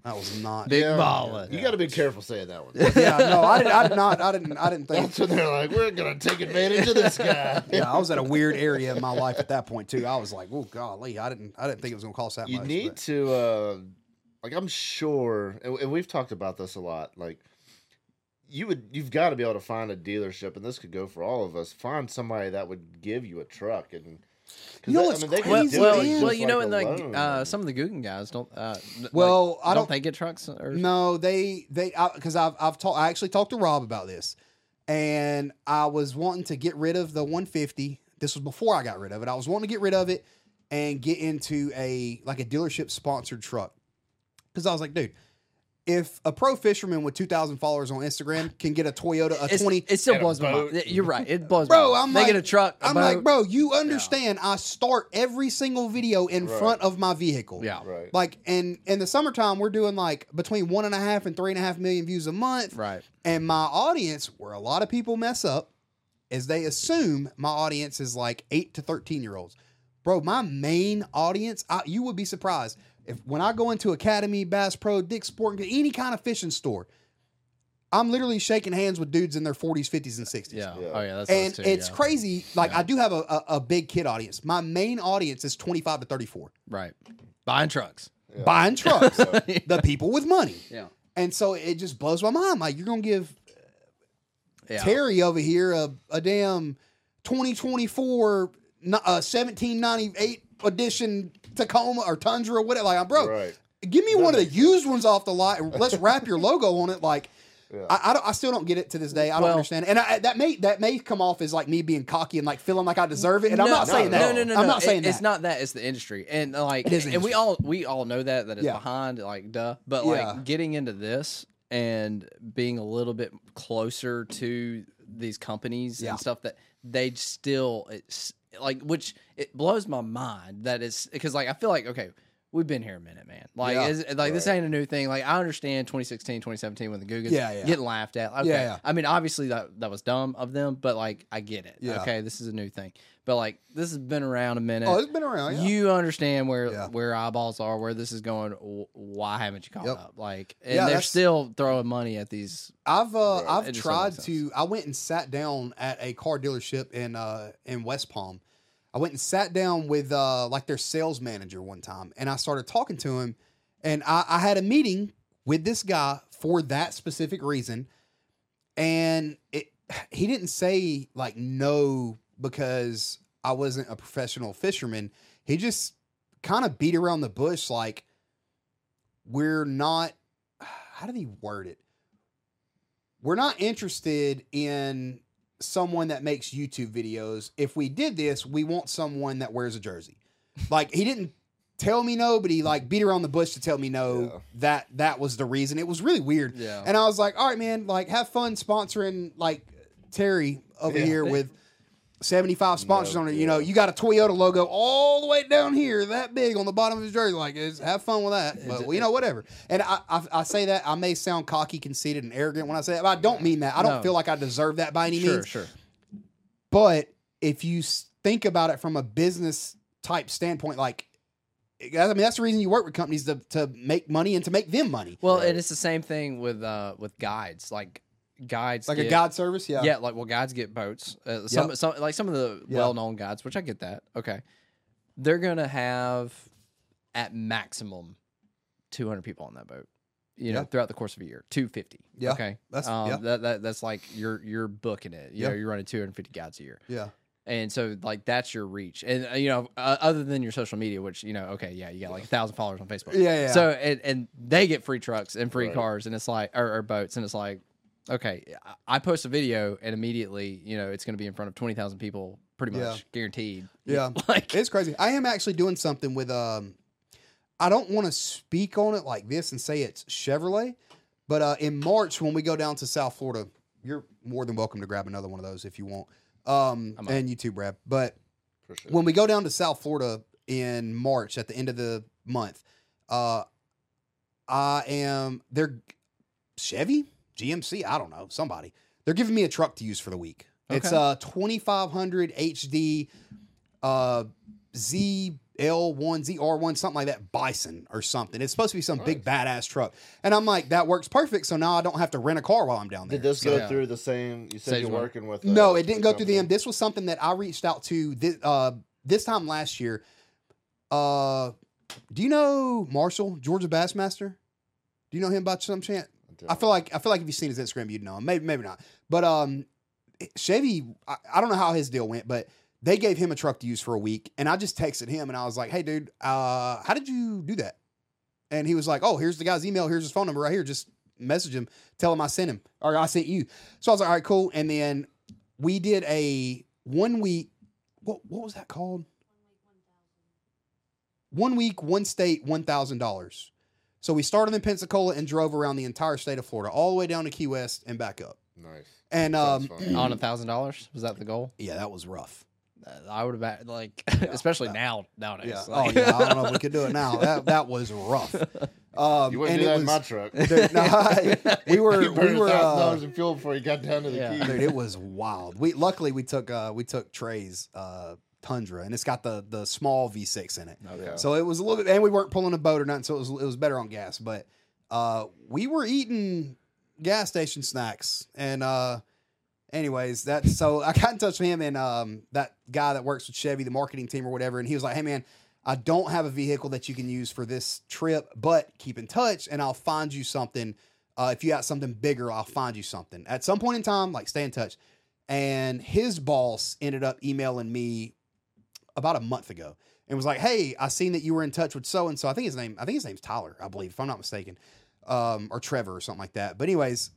That was not big baller. You got to be careful saying that one. Yeah, no, I did, I did not. I didn't. I didn't think. That's when they're like, we're gonna take advantage of this guy. Yeah, I was at a weird area in my life at that point too. I was like, oh golly, I didn't. I didn't think it was gonna cost that you much. You need but. to, uh, like, I'm sure, and, and we've talked about this a lot. Like, you would, you've got to be able to find a dealership, and this could go for all of us. Find somebody that would give you a truck and. You know, that, I mean, crazy, well, well, well, you know, like and alone, the, uh, some of the Googan guys don't. Uh, well, like, I don't, don't they get trucks? Or? No, they they because I've I've talked. I actually talked to Rob about this, and I was wanting to get rid of the one fifty. This was before I got rid of it. I was wanting to get rid of it and get into a like a dealership sponsored truck because I was like, dude, if a pro fisherman with two thousand followers on Instagram can get a Toyota, a it's, twenty... It still blows my mind. You're right. It blows bro, my mind. They like, get a truck, a I'm boat. Like, bro, you understand yeah. I start every single video in right. front of my vehicle. Yeah. Right. Like, and in the summertime, we're doing like between one and a half and three and a half million views a month. Right. And my audience, where a lot of people mess up, is they assume my audience is like eight to thirteen-year-olds. Bro, my main audience, I, you would be surprised... If when I go into Academy, Bass Pro, Dick's Sporting, any kind of fishing store, I'm literally shaking hands with dudes in their forties, fifties, and sixties. Yeah, yeah. Oh yeah, that's and too, it's yeah. crazy. Like yeah. I do have a, a a big kid audience. My main audience is twenty-five to thirty-four. Right, buying trucks, yeah. buying trucks. yeah. The people with money. Yeah, and so it just blows my mind. Like you're gonna give yeah. Terry over here a a damn twenty twenty-four, uh, seventeen ninety-eight edition Tacoma or Tundra or whatever. Like, bro, right. give me right. one of the used ones off the lot and let's wrap your logo on it. Like, yeah. I, I, don't, I still don't get it to this day. I don't well, understand it. And I, that may that may come off as like me being cocky and like feeling like I deserve it. And no, I'm not no, saying no, that. No, no, no, I'm no. not saying it, that. It's not that. It's the industry. And like, it is industry. And we all we all know that that it's yeah. behind. Like, duh. But like yeah. getting into this and being a little bit closer to these companies yeah. and stuff that they still. It's, Like, which it blows my mind that it's because, like, I feel like, okay, we've been here a minute, man. Like, yeah, is, like right. this ain't a new thing. Like, I understand twenty sixteen, twenty seventeen when the Googans yeah, yeah. getting laughed at. Okay. Yeah, yeah. I mean, obviously, that, that was dumb of them, but like, I get it. Yeah. Okay, this is a new thing, but like, this has been around a minute. Oh, it's been around. Yeah. You understand where yeah. where eyeballs are, where this is going. Why haven't you caught yep. up? Like, and yeah, they're still throwing money at these. I've uh, right. I've tried to. I went and sat down at a car dealership in uh in West Palm. I went and sat down with uh, like their sales manager one time, and I started talking to him, and I, I had a meeting with this guy for that specific reason, and it, he didn't say like no because I wasn't a professional fisherman. He just kind of beat around the bush like we're not. How did he word it? We're not interested in someone that makes YouTube videos. If we did this, we want someone that wears a jersey. Like he didn't tell me no, but he like beat around the bush to tell me no, yeah. that that was the reason. It was really weird. Yeah. And I was like, all right, man, like have fun sponsoring like Terry over yeah. here with seventy-five sponsors no, on it. Yeah. You know, you got a Toyota logo all the way down here, that big on the bottom of his jersey. Like it's, have fun with that. But you know, whatever. And I, I I say that I may sound cocky, conceited, and arrogant when I say that, but I don't mean that. I don't no. feel like I deserve that by any sure, means. Sure, sure. But if you think about it from a business type standpoint, like I mean, that's the reason you work with companies to to make money and to make them money. Well, right. and it's the same thing with uh with guides. Like guides like get, a guide service yeah yeah like well guides get boats uh, some yep. some like some of the yep. well-known guides, which I get that, okay, they're gonna have at maximum two hundred people on that boat, you yep. know, throughout the course of a year. Two hundred fifty yeah okay that's um, yep. that, that that's like you're you're booking it, you yep. know, you're running two hundred fifty guides a year, yeah and so like that's your reach. And uh, you know, uh, other than your social media, which, you know, okay yeah you got like a thousand followers on Facebook, yeah, yeah. so and, and they get free trucks and free right. cars, and it's like or, or boats, and it's like, okay, I post a video and immediately, you know, it's going to be in front of twenty thousand people, pretty much yeah. guaranteed. Yeah. Like it's crazy. I am actually doing something with, um, I don't want to speak on it like this and say it's Chevrolet, but uh, in March when we go down to South Florida, you're more than welcome to grab another one of those if you want. Um, and you too, Brad. But sure. when we go down to South Florida in March at the end of the month, uh, I am, they're Chevy? G M C, I don't know, somebody. They're giving me a truck to use for the week. Okay. It's a twenty-five hundred H D uh, Z L one, Z R one, something like that, Bison or something. It's supposed to be some nice. big badass truck. And I'm like, that works perfect, so now I don't have to rent a car while I'm down there. Did this go yeah. through the same, you said Sage you're one. working with? Uh, no, it didn't go company. through them. This was something that I reached out to this, uh, this time last year. Uh, do you know Marshall, Georgia Bassmaster? Do you know him by some chance? I feel like I feel like if you've seen his Instagram, you'd know him. Maybe maybe not. But um, Chevy, I, I don't know how his deal went, but They gave him a truck to use for a week, and I just texted him, and I was like, hey, dude, uh, how did you do that? And he was like, oh, here's the guy's email. Here's his phone number right here. Just message him. Tell him I sent him, or I sent you. So I was like, all right, cool. And then we did a one-week, what, what was that called? One week, one state, one thousand dollars. So we started in Pensacola and drove around the entire state of Florida, all the way down to Key West and back up. Nice. And um, on one thousand dollars? Was that the goal? Yeah, that was rough. I would have, like, yeah, especially that, now, nowadays. Yeah. Like. Oh, yeah, I don't know if we could do it now. That that was rough. Um, you wouldn't and do that was, in my truck. Dude, no, I, we were, you burned we were, one thousand dollars in fuel before you got down to the yeah. key. Dude, it was wild. We Luckily, we took uh, we took Trey's uh, Tundra, and it's got the the small V six in it. Oh, yeah. So it was a little bit, and we weren't pulling a boat or nothing, so it was, it was better on gas. But uh, we were eating gas station snacks, and... Uh, Anyways, that's so I got in touch with him and um, that guy that works with Chevy, the marketing team or whatever. And he was like, hey, man, I don't have a vehicle that you can use for this trip, but keep in touch and I'll find you something. Uh, if you got something bigger, I'll find you something at some point in time, like stay in touch. And his boss ended up emailing me about a month ago and was like, hey, I seen that you were in touch with so-and-so. I think his name, I think his name's Tyler, I believe, if I'm not mistaken, um, or Trevor or something like that. But anyways,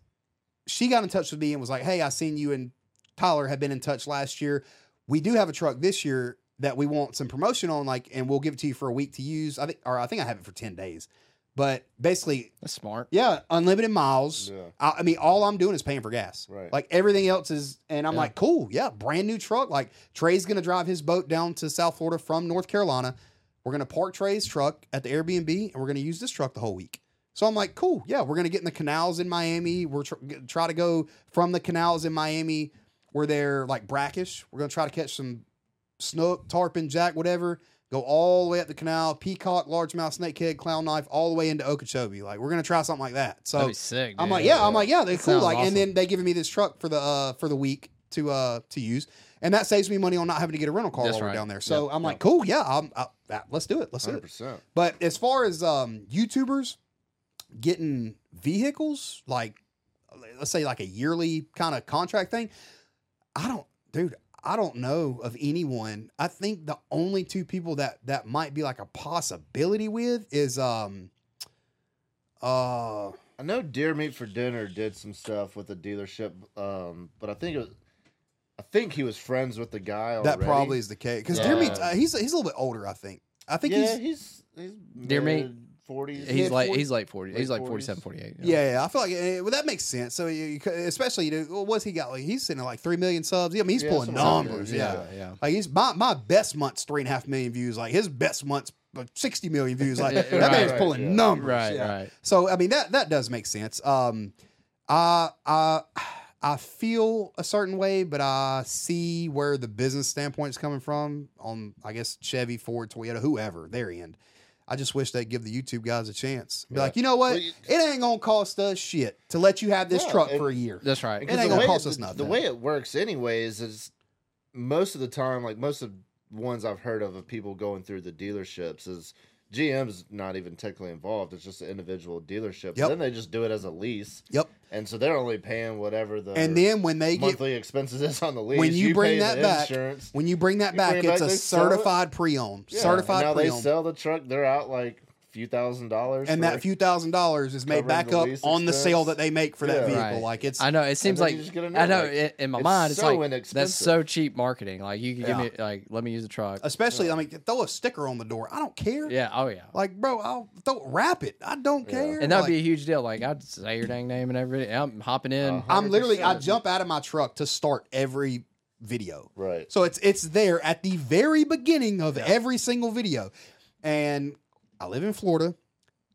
she got in touch with me and was like, hey, I seen you and Tyler have been in touch last year. We do have a truck this year that we want some promotion on, like, and we'll give it to you for a week to use. I think, or I think I have it for ten days, but basically that's smart. Yeah. Unlimited miles. Yeah. I, I mean, all I'm doing is paying for gas. Right. Like everything else is, and I'm yeah. like, cool. Yeah. Brand new truck. Like Trey's going to drive his boat down to South Florida from North Carolina. We're going to park Trey's truck at the Airbnb and we're going to use this truck the whole week. So I'm like, cool, yeah, we're going to get in the canals in Miami. We're tr- try to go from the canals in Miami where they're like brackish. We're going to try to catch some snook, tarpon, jack, whatever. Go all the way up the canal, peacock, largemouth, snakehead, clownknife, all the way into Okeechobee. Like, we're going to try something like that. So that'd be sick, I'm like, yeah, yeah, I'm like, yeah, they're cool. Like, awesome. And then they giving me this truck for the uh, for the week to uh, to use. And that saves me money on not having to get a rental car while we're down there. So yep. I'm like, cool, yeah, I'm, I, I, let's do it. Let's one hundred percent. Do it. But as far as um, YouTubers, getting vehicles, like let's say like a yearly kind of contract thing, I don't dude I don't know of anyone. I think the only two people that that might be like a possibility with is um uh I know Deer Meat for Dinner did some stuff with the dealership, um but I think it was I think he was friends with the guy already. That probably is the case, because yeah. Deer Meat uh, he's he's a little bit older. I think I think yeah, he's he's, he's Deer Meat forties. He's like forty, he's like forty. He's like forty-seven, forty-eight. You know? Yeah, yeah, I feel like it, well, that makes sense. So you, especially you know, what's he got? Like he's sitting at like three million subs. Yeah, I mean he's yeah, pulling numbers. Yeah. yeah, yeah. Like he's my, my best month's three and a half million views. Like his best month's sixty million views. Like that right, man's right, pulling yeah. numbers. Right, yeah. right. So I mean that that does make sense. Um, I I I feel a certain way, but I see where the business standpoint's coming from on I guess Chevy, Ford, Toyota, whoever their end. I just wish they'd give the YouTube guys a chance. Be yeah. like, you know what? Well, you, it ain't going to cost us shit to let you have this yeah, truck it, for a year. That's right. It ain't going to cost it, us nothing. The way it works anyways is most of the time, like most of the ones I've heard of of people going through the dealerships is G M's not even technically involved. It's just an individual dealership. Yep. Then they just do it as a lease. Yep. And so they're only paying whatever the and then when they monthly get, expenses is on the lease. When you, you bring that back, insurance. when you bring that you back, bring it's back, a certified it. pre-owned. Yeah. Certified and now pre-owned. They sell the truck. They're out like a few thousand dollars, and that few thousand dollars is made back up on the sale that they make for yeah, that vehicle. Right. Like it's, I know it seems like I know like, in my it's mind it's so like inexpensive. That's so cheap marketing. Like you can yeah. give me like let me use the truck. Especially yeah. I mean throw a sticker on the door. I don't care. Yeah. Oh yeah. Like bro, I'll throw wrap it. I don't yeah. care. And that'd like, be a huge deal. Like I'd say your dang name and everything. I'm hopping in. I'm literally, I jump out of my truck to start every video. Right. So it's it's there at the very beginning of yeah. every single video. And I live in Florida.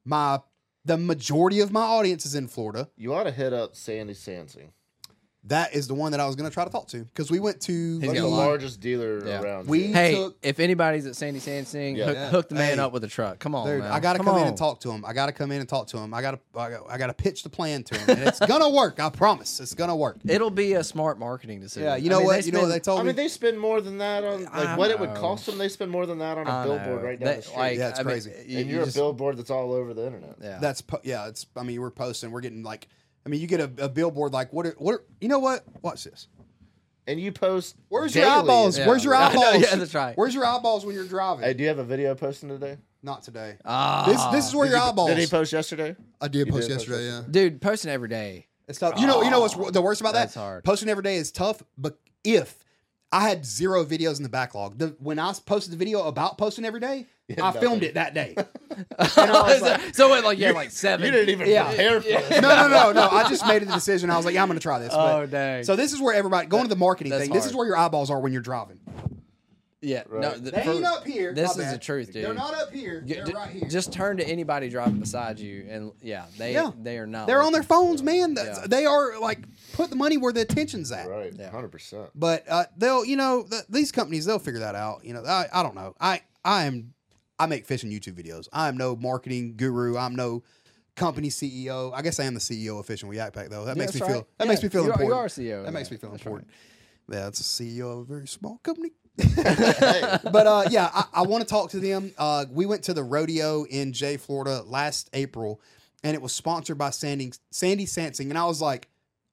My the majority of my audience is in Florida. You ought to hit up Sandy Sansing. That is the one that I was going to try to talk to because we went to the largest dealer yeah. around. We here. Hey, took, if anybody's at Sandy Sansing, yeah. hook, yeah. hook the man hey, up with a truck. Come on, dude, man. I got to come, come in and talk to him. I got to come in and talk to him. I got to I got to pitch the plan to him. And it's gonna work. I promise. It's gonna work. It'll be a smart marketing decision. Yeah, you know I mean, what? You spend, know what they told me. I mean, they spend more than that on like I what know. it would cost them. They spend more than that on a billboard right down that, the street. Like, yeah, it's I crazy. Mean, you, and you're you just, a billboard that's all over the internet. Yeah, that's yeah. It's I mean, we're posting. We're getting like. I mean, you get a, a billboard like, what are, what are, you know what? Watch this. and you post. Where's daily. your eyeballs? Yeah. Where's your eyeballs? Yeah, that's right. Where's your eyeballs when you're driving? Hey, do you have a video posting today? Not today. Ah, this this is where did your you, eyeballs. Did he post yesterday? I did you post did yesterday. Post yeah, dude, posting every day. It's tough. You know, oh, you know what's the worst about that's that? Hard. Posting every day is tough. But if I had zero videos in the backlog, the, when I posted the video about posting every day, yeah, I nothing. filmed it that day. like, so it like yeah, like seven. You didn't even yeah. prepare for it. No, no, no, no. I just made a decision. I was like, yeah, I'm going to try this. But, oh dang! So this is where everybody going to the marketing that's thing. Hard. This is where your eyeballs are when you're driving. Yeah, right. no, the, they ain't for, up here. This is the truth, dude. They're not up here. They're D- right here. Just turn to anybody driving beside you, and yeah, they yeah. they are not. They're on their phones, man. Yeah. They are like put the money where the attention's at. Right, hundred yeah. percent. But uh, they'll, you know, th- these companies they'll figure that out. You know, I, I don't know. I I am I make fishing YouTube videos. I am no marketing guru. I'm no company C E O. I guess I am the C E O of Fishing with Yak Pack though. That yeah, makes me right. feel. That yeah. makes me feel you important. Are, you are C E O. That, that makes me feel that's important. Right. Yeah, it's a C E O of a very small company. But uh, yeah, I, I want to talk to them. Uh, we went to the rodeo in Jay, Florida last April, and it was sponsored by Sandy Sandy Sansing. And I was like,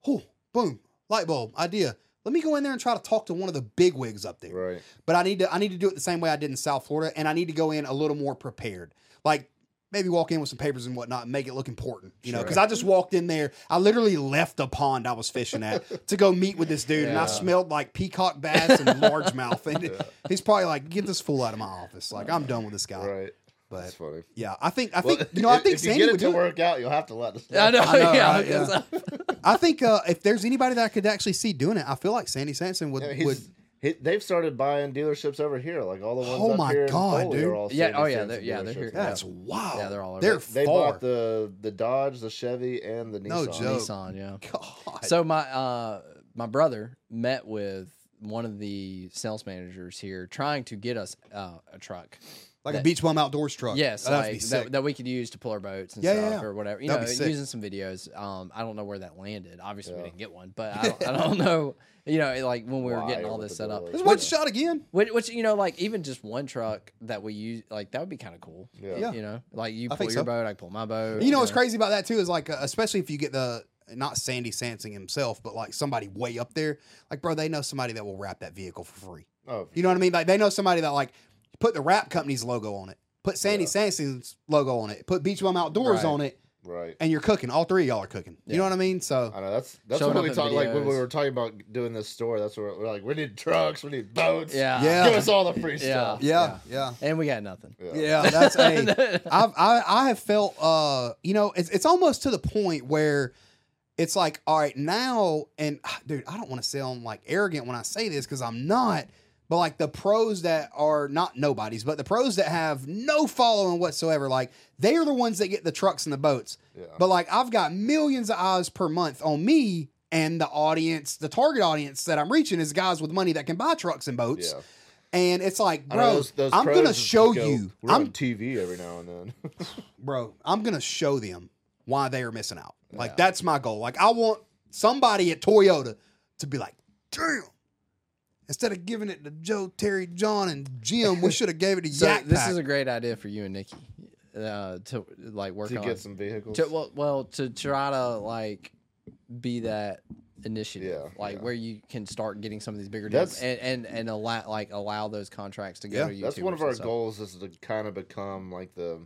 "Oh, boom, light bulb idea. Let me go in there and try to talk to one of the big wigs up there." Right. But I need to I need to do it the same way I did in South Florida, and I need to go in a little more prepared. Like maybe walk in with some papers and whatnot, and make it look important, you know. Because sure. I just walked in there. I literally left the pond I was fishing at to go meet with this dude, yeah. and I smelled like peacock bass and largemouth. And yeah. he's probably like, "Get this fool out of my office! Like I'm done with this guy." Right. But that's funny. Yeah, I think I well, think you know I think if you Sandy get it would to do work it. out. You'll have to let us. I know. I know yeah, right? yeah. I think uh, if there's anybody that I could actually see doing it, I feel like Sandy Sansing would. Yeah, would He, they've started buying dealerships over here, like all the ones. Oh up my here god, in dude! Are all yeah, oh yeah, they're, yeah, they're here. That's yeah. wild. Yeah, they're all over. They're they far. bought the the Dodge, the Chevy, and the no Nissan. Joke. Nissan, yeah. God. So my uh, my brother met with one of the sales managers here, trying to get us uh, a truck, like that, a Beach Bum Outdoors truck. Yes, oh, like, that, that we could use to pull our boats and yeah, stuff yeah, yeah. or whatever. You That'd know, using some videos. Um, I don't know where that landed. Obviously, yeah. we didn't get one, but I don't, I don't know. You know, like when we were getting all this set up. Just one shot again. Which, which, you know, like even just one truck that we use, like that would be kind of cool. Yeah. You know, like you pull your boat, I pull my boat. You know what's crazy about that too is like, uh, especially if you get the, not Sandy Sansing himself, but like somebody way up there, like, bro, they know somebody that will wrap that vehicle for free. Oh, you know what I mean? Like they know somebody that like put the wrap company's logo on it, put Sandy yeah. Sansing's logo on it, put Beach Bum Outdoors right. on it. Right, and you're cooking. All three of y'all are cooking. Yeah. You know what I mean? So I know that's that's what we talked like when we were talking about doing this store. That's where we're like, we need trucks, we need boats. Yeah, yeah. Give us all the free yeah. stuff. Yeah. yeah, yeah. And we got nothing. Yeah, yeah that's a. I've, I I have felt uh you know it's it's almost to the point where it's like all right now and dude I don't want to sound like arrogant when I say this because I'm not. But, like, the pros that are not nobodies, but the pros that have no following whatsoever, like, they are the ones that get the trucks and the boats. Yeah. But, like, I've got millions of eyes per month on me and the audience, the target audience that I'm reaching is guys with money that can buy trucks and boats. Yeah. And it's like, bro, those, those I'm going to show go, you. We're I'm, on T V every now and then. Bro, I'm going to show them why they are missing out. Like, yeah. that's my goal. Like, I want somebody at Toyota to be like, damn. Instead of giving it to Joe, Terry, John, and Jim, we should have gave it to so Yak Pack. This is a great idea for you and Nikki uh, to like work to on. To get some vehicles. To, well, well, to try to like be that initiative, yeah, like yeah. where you can start getting some of these bigger deals that's, and and and allow like allow those contracts to go. Yeah, to that's one of our goals is to kind of become like the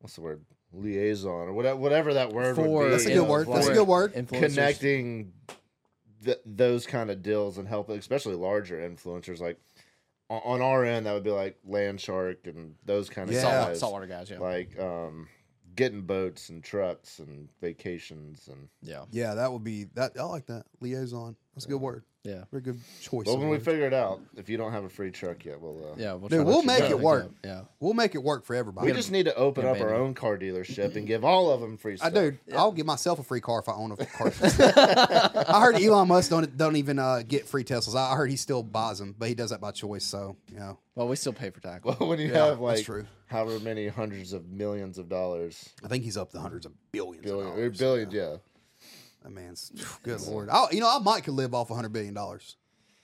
what's the word liaison or whatever whatever that word for, would be. That's a good word. That's a good word. Connecting. Th- those kind of deals and help, especially larger influencers. Like on, on our end, that would be like Land Shark and those kind of yeah. guys. Saltwater guys, yeah. Like um, getting boats and trucks and vacations and yeah, yeah. That would be that. I like that liaison. That's yeah. a good word. Yeah, very good choice. Well, when words. we figure it out, if you don't have a free truck yet, we'll uh, yeah, we'll, dude, we'll make it work. Yeah, we'll make it work for everybody. We, we just need to open up our own car dealership and give all of them free stuff. I dude, yeah. I'll give myself a free car if I own a car. I heard Elon Musk don't don't even uh, get free Teslas. I heard he still buys them, but he does that by choice. So you know, well, we still pay for tackle. Well, when you yeah, have like however many hundreds of millions of dollars, I think he's up to hundreds of billions. Billion, of dollars, billion, yeah. yeah. That man's good lord. I, you know, I might could live off one hundred billion dollars.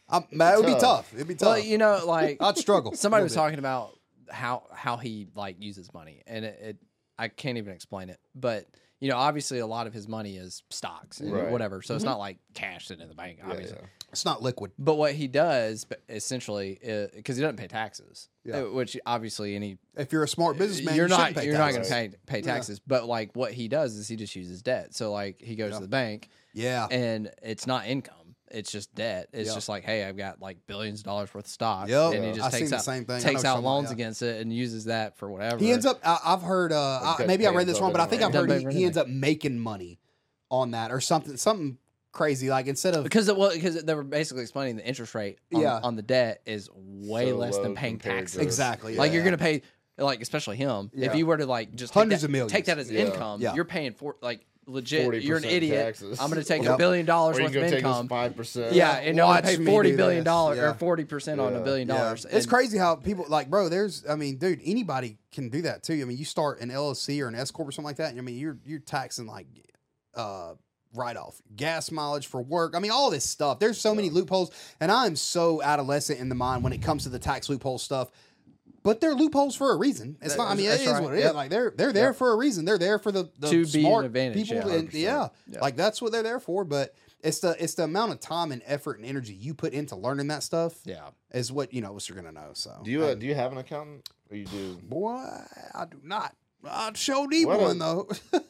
I, man, it would be tough. It'd be tough. Well, you know, like I'd struggle. Somebody was bit. talking about how how he like uses money, and it, it I can't even explain it. But you know, obviously a lot of his money is stocks and right. whatever. So mm-hmm. it's not like cash sitting in the bank, obviously. Yeah, yeah. It's not liquid. But what he does, essentially, because he doesn't pay taxes, yeah. which obviously any... If you're a smart businessman, you're not you're not going to pay pay taxes. Yeah. But, like, what he does is he just uses debt. So, like, he goes yeah. to the bank. Yeah. And it's not income. It's just debt. It's yep. just like, hey, I've got like billions of dollars worth of stock, yep. and he just I takes out takes out loans yeah. against it and uses that for whatever. He ends up. I, I've heard. Uh, I, maybe I read this wrong, but I think I've heard he, he ends up making money on that or something. Something crazy like instead of because it, well because they were basically explaining the interest rate on, yeah. on the debt is way so less than paying taxes. Exactly. Like yeah. you're gonna pay like especially him yeah. if you were to like just hundreds that, of millions take that as yeah. income. Yeah. You're paying for like. Legit, you're an idiot. Taxes. I'm going to take a yep. billion dollars worth of income. five percent. Yeah, and I pay forty billion dollars yeah. or forty percent yeah. on a billion yeah. dollars. It's crazy how people, like, bro, there's, I mean, dude, anybody can do that too. I mean, you start an L L C or an S Corp or something like that, and I mean, you're you're taxing, like, uh, write off, gas mileage for work. I mean, all this stuff. There's so yeah. many loopholes, and I'm so adolescent in the mind when it comes to the tax loophole stuff. But they're loopholes for a reason. It's that, not. I mean, it is right. what it yep. is. Like they're they're there yep. for a reason. They're there for the, the to smart be an advantage, people. Yeah, and, yeah. yeah, like that's what they're there for. But it's the it's the amount of time and effort and energy you put into learning that stuff. Yeah, is what you know what you're gonna know. So do you um, uh, do you have an accountant? Or you do? Boy, I do not. I sure need well, one though.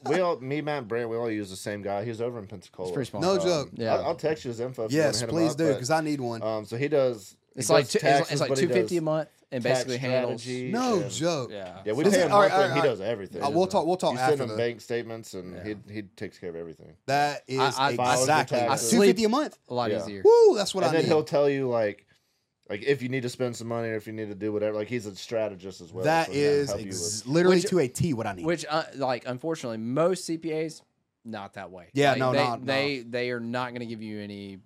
we all, me, Matt, and Brent, we all use the same guy. He's over in Pensacola. It's pretty small. No um, joke. Yeah, I'll, I'll text you his info. If yes, you please him up, do because I need one. Um, so he does. It's he like does taxes, it's like two fifty a month. And basically handles no and, joke. Yeah, yeah. We so pay him monthly. Right, right, he does everything. Uh, we'll talk. We'll talk. You after send him the, bank statements, and yeah. he he takes care of everything. That is I, I, exactly two fifty a month. A lot yeah. easier. Woo, that's what and I. And then need. He'll tell you like, like if you need to spend some money, or if you need to do whatever. Like he's a strategist as well. That so is ex- literally which, to a T what I need. Which uh, like unfortunately most C P As not that way. Yeah, like, no, they, not, they no. they are not going to give you any.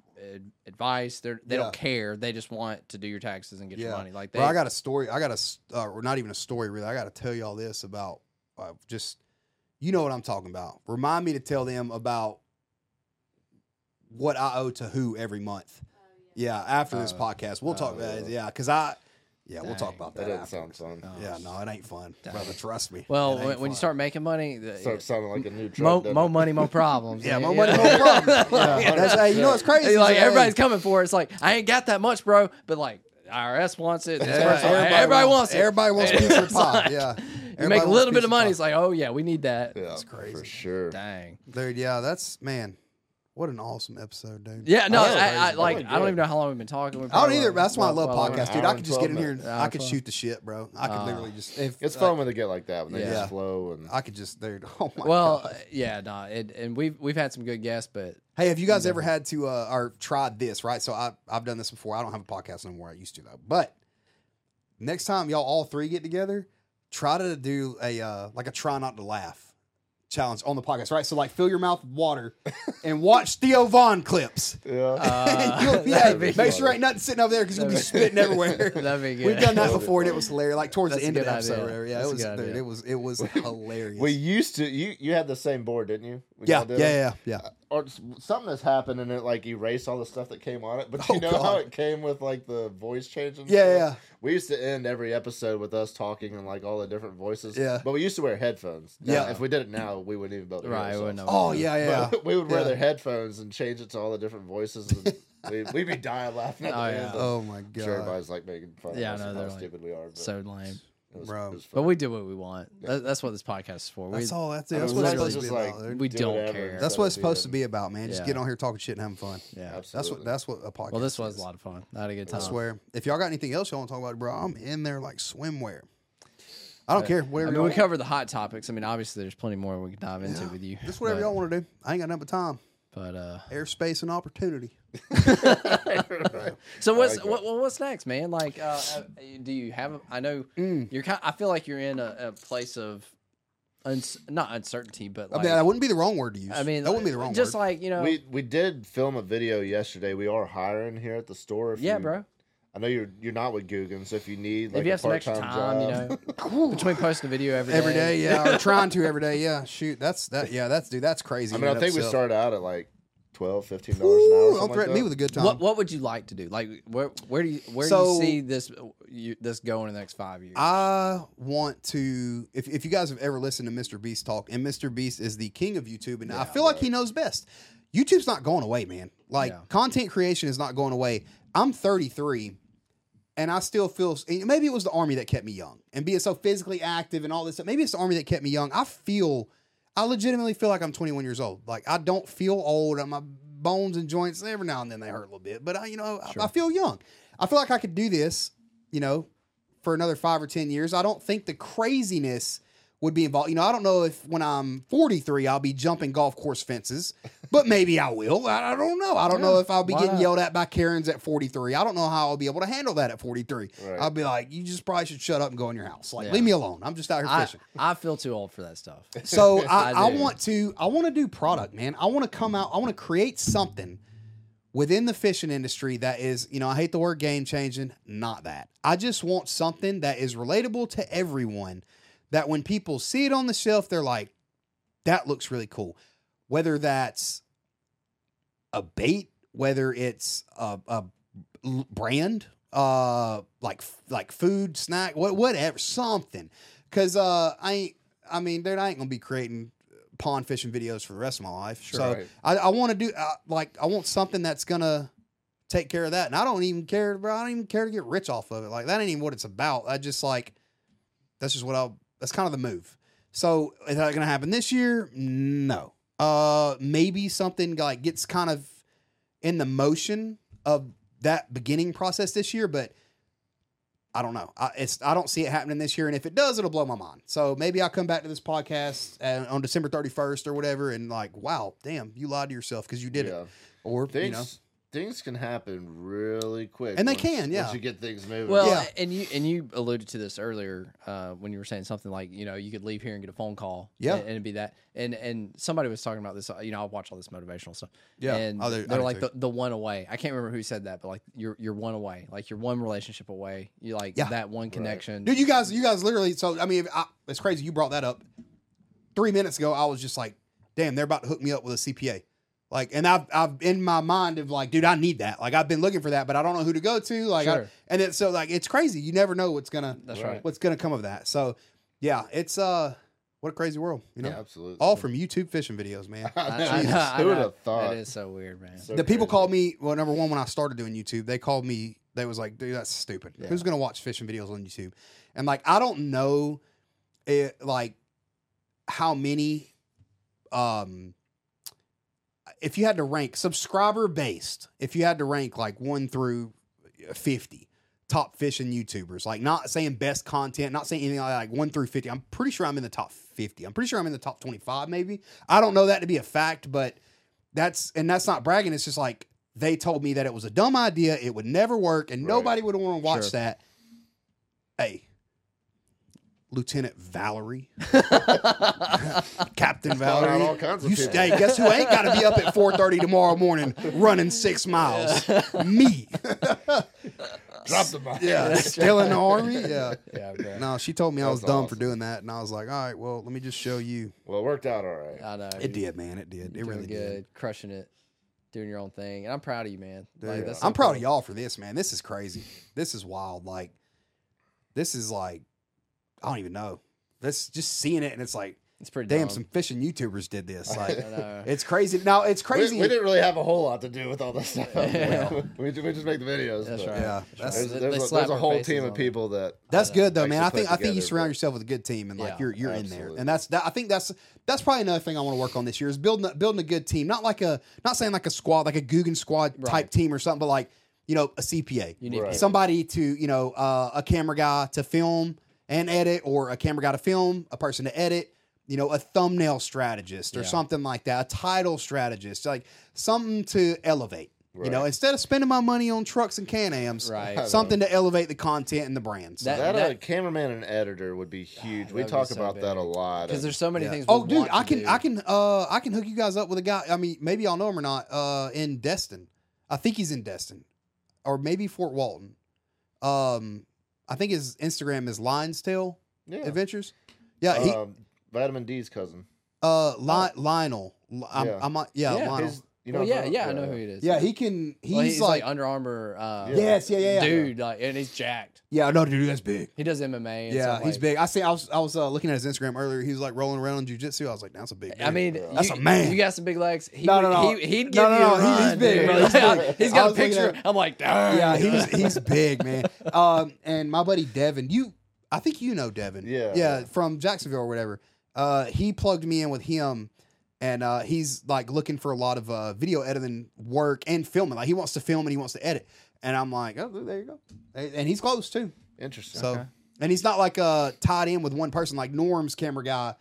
Advice. They're, they yeah. don't care. They just want to do your taxes and get yeah. your money. Like, they, well, I got a story. I got a, uh, or not even a story really. I got to tell y'all this about uh, just, you know what I'm talking about. Remind me to tell them about what I owe to who every month. Uh, yeah. yeah. After uh, this podcast, we'll uh, talk about uh, it. Yeah. Cause I, yeah, dang. We'll talk about that. That doesn't after. Sound fun. Yeah, no, it ain't fun, dang. Brother. Trust me. Well, when fun. You start making money, the, starts sounding like a new drug. Mo, mo money, mo problems. yeah, mo money, mo problems. Yeah. That's, hey, you know what's crazy? Like today. Everybody's coming for it. It's like I ain't got that much, bro. But like I R S wants it. Yeah, everybody, everybody, everybody wants it. Everybody wants piece of pie. Yeah. You make a little bit of money. It's like, oh yeah, we need that. Yeah, that's crazy. For sure. Dang, dude. Yeah, that's man. What an awesome episode, dude! Yeah, no, oh, I, I like oh, I don't even know how long we've been talking. We've I don't either. But that's why I love podcasts, dude. I could just get in here and I could shoot the shit, bro. I could uh, literally just. If, it's fun when they get like that when they yeah. just flow and I could just, dude. Oh my well, God. yeah, nah, it, and we've we've had some good guests, but hey, have you guys ever had to uh, or tried this? Right, so I I've done this before. I don't have a podcast anymore. I used to though, but next time y'all all three get together, try to do a uh, like a try not to laugh. Challenge on the podcast, right? So, like, fill your mouth with water and watch Theo Von clips. Yeah. Uh, you'll, yeah make fun. Sure ain't nothing sitting over there because you'll be spitting everywhere. That'd be good. We've done that before and it was hilarious. Like towards That's the end of the episode, idea. yeah, it was, dude, it was it was hilarious. We used to you you had the same board, didn't you? We yeah, did yeah, yeah, yeah, yeah. Or something has happened and it like erased all the stuff that came on it. But you oh, know God. How it came with like the voice changing? Yeah, yeah. We used to end every episode with us talking and like all the different voices. Yeah. But we used to wear headphones. Now, yeah. If we did it now, we wouldn't even be able to right, wear it. Oh, yeah, yeah. But we would wear yeah. their headphones and change it to all the different voices. And we'd, we'd be dying laughing. Oh, yeah. Oh, my God. I'm sure everybody's like making fun yeah, of us no, and how like stupid we are. So lame. It was, Bro. It was but we do what we want. Yeah. That's what this podcast is for. We, that's all. That's it. That's what it's supposed to be like, about. We do don't whatever. care. That's what it's supposed to be about, man. Just yeah. get on here talking shit and having fun. Yeah, absolutely. That's what. That's what a podcast. Well, this was is. a lot of fun. I had a good time. I swear. If y'all got anything else y'all want to talk about, bro, I'm in there like swimwear. I don't but, care. Whatever. I mean, we covered the hot topics. I mean, obviously, there's plenty more we can dive into yeah. with you. Just whatever but, y'all want to do. I ain't got nothing but time. But uh, airspace and opportunity. So what's what, what's next, man? Like, uh, do you have? A, I know mm. you're kind. I feel like you're in a, a place of uns, not uncertainty, but like, I mean, that wouldn't be the wrong word to use. I mean, that wouldn't be the wrong. Just word. Like you know, we we did film a video yesterday. We are hiring here at the store. If yeah, you, bro. I know you're you're not with Googan, so if you need like if you have a part-time some extra time, job, you know, between posting a video every day, every day, yeah, or trying to every day, yeah. Shoot, that's that, yeah, that's dude, that's crazy. I mean, I think we started out at like twelve, fifteen dollars an hour. Don't threaten me with a good time. What, what would you like to do? Like, where, where do you, where so, do you see this, you, this going in the next five years? I want to. If, if you guys have ever listened to Mister Beast talk, and Mister Beast is the king of YouTube, and yeah, I feel bro. like he knows best. YouTube's not going away, man. Like yeah. content creation is not going away. I'm thirty-three, and I still feel. Maybe it was the Army that kept me young, and being so physically active and all this stuff. Maybe it's the Army that kept me young. I feel. I legitimately feel like I'm twenty-one years old. Like, I don't feel old. My bones and joints, every now and then they hurt a little bit. But, I, you know, sure. I, I feel young. I feel like I could do this, you know, for another five or ten years. I don't think the craziness would be involved. You know, I don't know if when I'm forty-three, I'll be jumping golf course fences. But maybe I will. I, I don't know. I don't yeah, know if I'll be getting not? yelled at by Karens at forty-three. I don't know how I'll be able to handle that at forty-three. Right. I'll be like, you just probably should shut up and go in your house. Like, yeah. leave me alone. I'm just out here fishing. I, I feel too old for that stuff. So I, I, I want to, I want to do product, man. I want to come out. I want to create something within the fishing industry that is, you know, I hate the word game changing. Not that. I just want something that is relatable to everyone, that when people see it on the shelf, they're like, that looks really cool. Whether that's a bait, whether it's a, a brand, uh, like like food, snack, what, whatever, something. Because uh, I ain't, I mean, dude, I ain't gonna be creating pond fishing videos for the rest of my life. Sure, so right. I, I want to do uh, like I want something that's gonna take care of that. And I don't even care, bro. I don't even care to get rich off of it. Like, that ain't even what it's about. I just like that's just what I'll. That's kind of the move. So is that gonna happen this year? No. Uh, maybe something like gets kind of in the motion of that beginning process this year, but I don't know. I, it's, I don't see it happening this year. And if it does, it'll blow my mind. So maybe I'll come back to this podcast and, on December thirty-first or whatever. And like, wow, damn, you lied to yourself. Cause you did yeah. it. Or, things, you know, things can happen really quick. And once, they can, yeah. Once you get things moving. Well, yeah. and you, and you alluded to this earlier, uh, when you were saying something like, you know, you could leave here and get a phone call. Yeah. And, and it'd be that. And, and somebody was talking about this, you know, I watch all this motivational stuff. Yeah. And oh, they're, they're like the, the one away. I can't remember who said that, but like you're, you're one away, like you're one relationship away. You like yeah. that one connection. Right. Dude, you guys, you guys literally, so, I mean, I, it's crazy. You brought that up three minutes ago. I was just like, damn, they're about to hook me up with a C P A. Like, and I've, I've in my mind of like, dude, I need that. Like, I've been looking for that, but I don't know who to go to. Like, sure. I, and it's so like, it's crazy. You never know what's gonna, that's right. what's gonna come of that. So yeah, it's, uh, what a crazy world, you know? Yeah, absolutely. All from YouTube fishing videos, man. Who would have thought? It is so weird, man. So the people crazy. called me, well, number one, when I started doing YouTube, they called me, they was like, dude, that's stupid. Yeah. Who's gonna watch fishing videos on YouTube? And like, I don't know it, like how many, um, if you had to rank subscriber based, if you had to rank like one through fifty top fishing YouTubers, like not saying best content, not saying anything like, that, like one through fifty. I'm pretty sure I'm in the top fifty. I'm pretty sure I'm in the top twenty-five. Maybe. I don't know that to be a fact, but that's, and that's not bragging. It's just like, they told me that it was a dumb idea. It would never work. And right. nobody would want to watch sure. that. Hey, Lieutenant Valerie, Captain Valerie, you stay. Guess who ain't got to be up at four thirty tomorrow morning running six miles? Yeah. Me. Drop the mic. Yeah, still in the Army. Yeah. yeah okay. No, she told me That's I was dumb awesome. for doing that, and I was like, all right, well, let me just show you. Well, it worked out all right. I know. It did, man. It did. It really good. did. Crushing it. Doing your own thing. And I'm proud of you, man. Dude, like, yeah. that's so I'm proud cool. of y'all for this, man. This is crazy. This is wild. Like, this is like, I don't even know. That's just seeing it, and it's like, it's pretty damn. Dumb. Some fishing YouTubers did this. Like, it's crazy. Now it's crazy. We, we didn't really have a whole lot to do with all this stuff. Yeah. we, we just make the videos. That's right. Yeah, that's, there's, there's, there's, a, there's a whole team of people that. That's good though, man. I think I think you surround yourself with a good team, and like yeah, you're you're absolutely. in there, and that's that. I think that's that's probably another thing I want to work on this year is building building a good team. Not like a not saying like a squad, like a Googan Squad right. type team or something, but like you know a C P A, you need right. somebody to you know uh, a camera guy to film and edit, or a camera guy to film, a person to edit, you know, a thumbnail strategist or yeah. something like that, a title strategist, like something to elevate, right. you know, instead of spending my money on trucks and Can-Ams, right. something to elevate the content and the brands. So. That, that a cameraman and editor would be huge. God, we talk so about big. that a lot. Because there's so many yeah. things. Oh, dude, I can, do. I can, uh, I can hook you guys up with a guy. I mean, maybe y'all know him or not, uh, in Destin. I think he's in Destin or maybe Fort Walton. Um, I think his Instagram is Lion's Tail yeah. Adventures. Yeah, he, um, Vitamin D's cousin. Uh, Li- Lionel. I'm, yeah, I'm, I'm, yeah, yeah Lionel. His, You know, well, yeah, yeah, yeah, I know who it is. Yeah, he can. He's, well, he's like, like Under Armour. Uh, yes, yeah, yeah, yeah, dude, like, and he's jacked. Yeah, no, dude, that's big. He does M M A. And yeah, stuff he's like. big. I see. I was, I was uh, looking at his Instagram earlier. He was like rolling around in jujitsu. I was like, that's a big. Dude. I mean, you, that's a man. You got some big legs. He, no, no, no. He, he'd give no, no, no, you a run. He's big. Dude, he's, big. he's got a picture. At, I'm like, darn. Yeah, he's he's big, man. Um, and my buddy Devin, you, I think you know Devin. Yeah, yeah, from Jacksonville or whatever. Uh, he plugged me in with him. And uh, he's, like, looking for a lot of uh, video editing work and filming. Like, he wants to film and he wants to edit. And I'm like, oh, there you go. And he's close, too. Interesting. So, okay. And he's not, like, uh, tied in with one person. Like, Norm's camera guy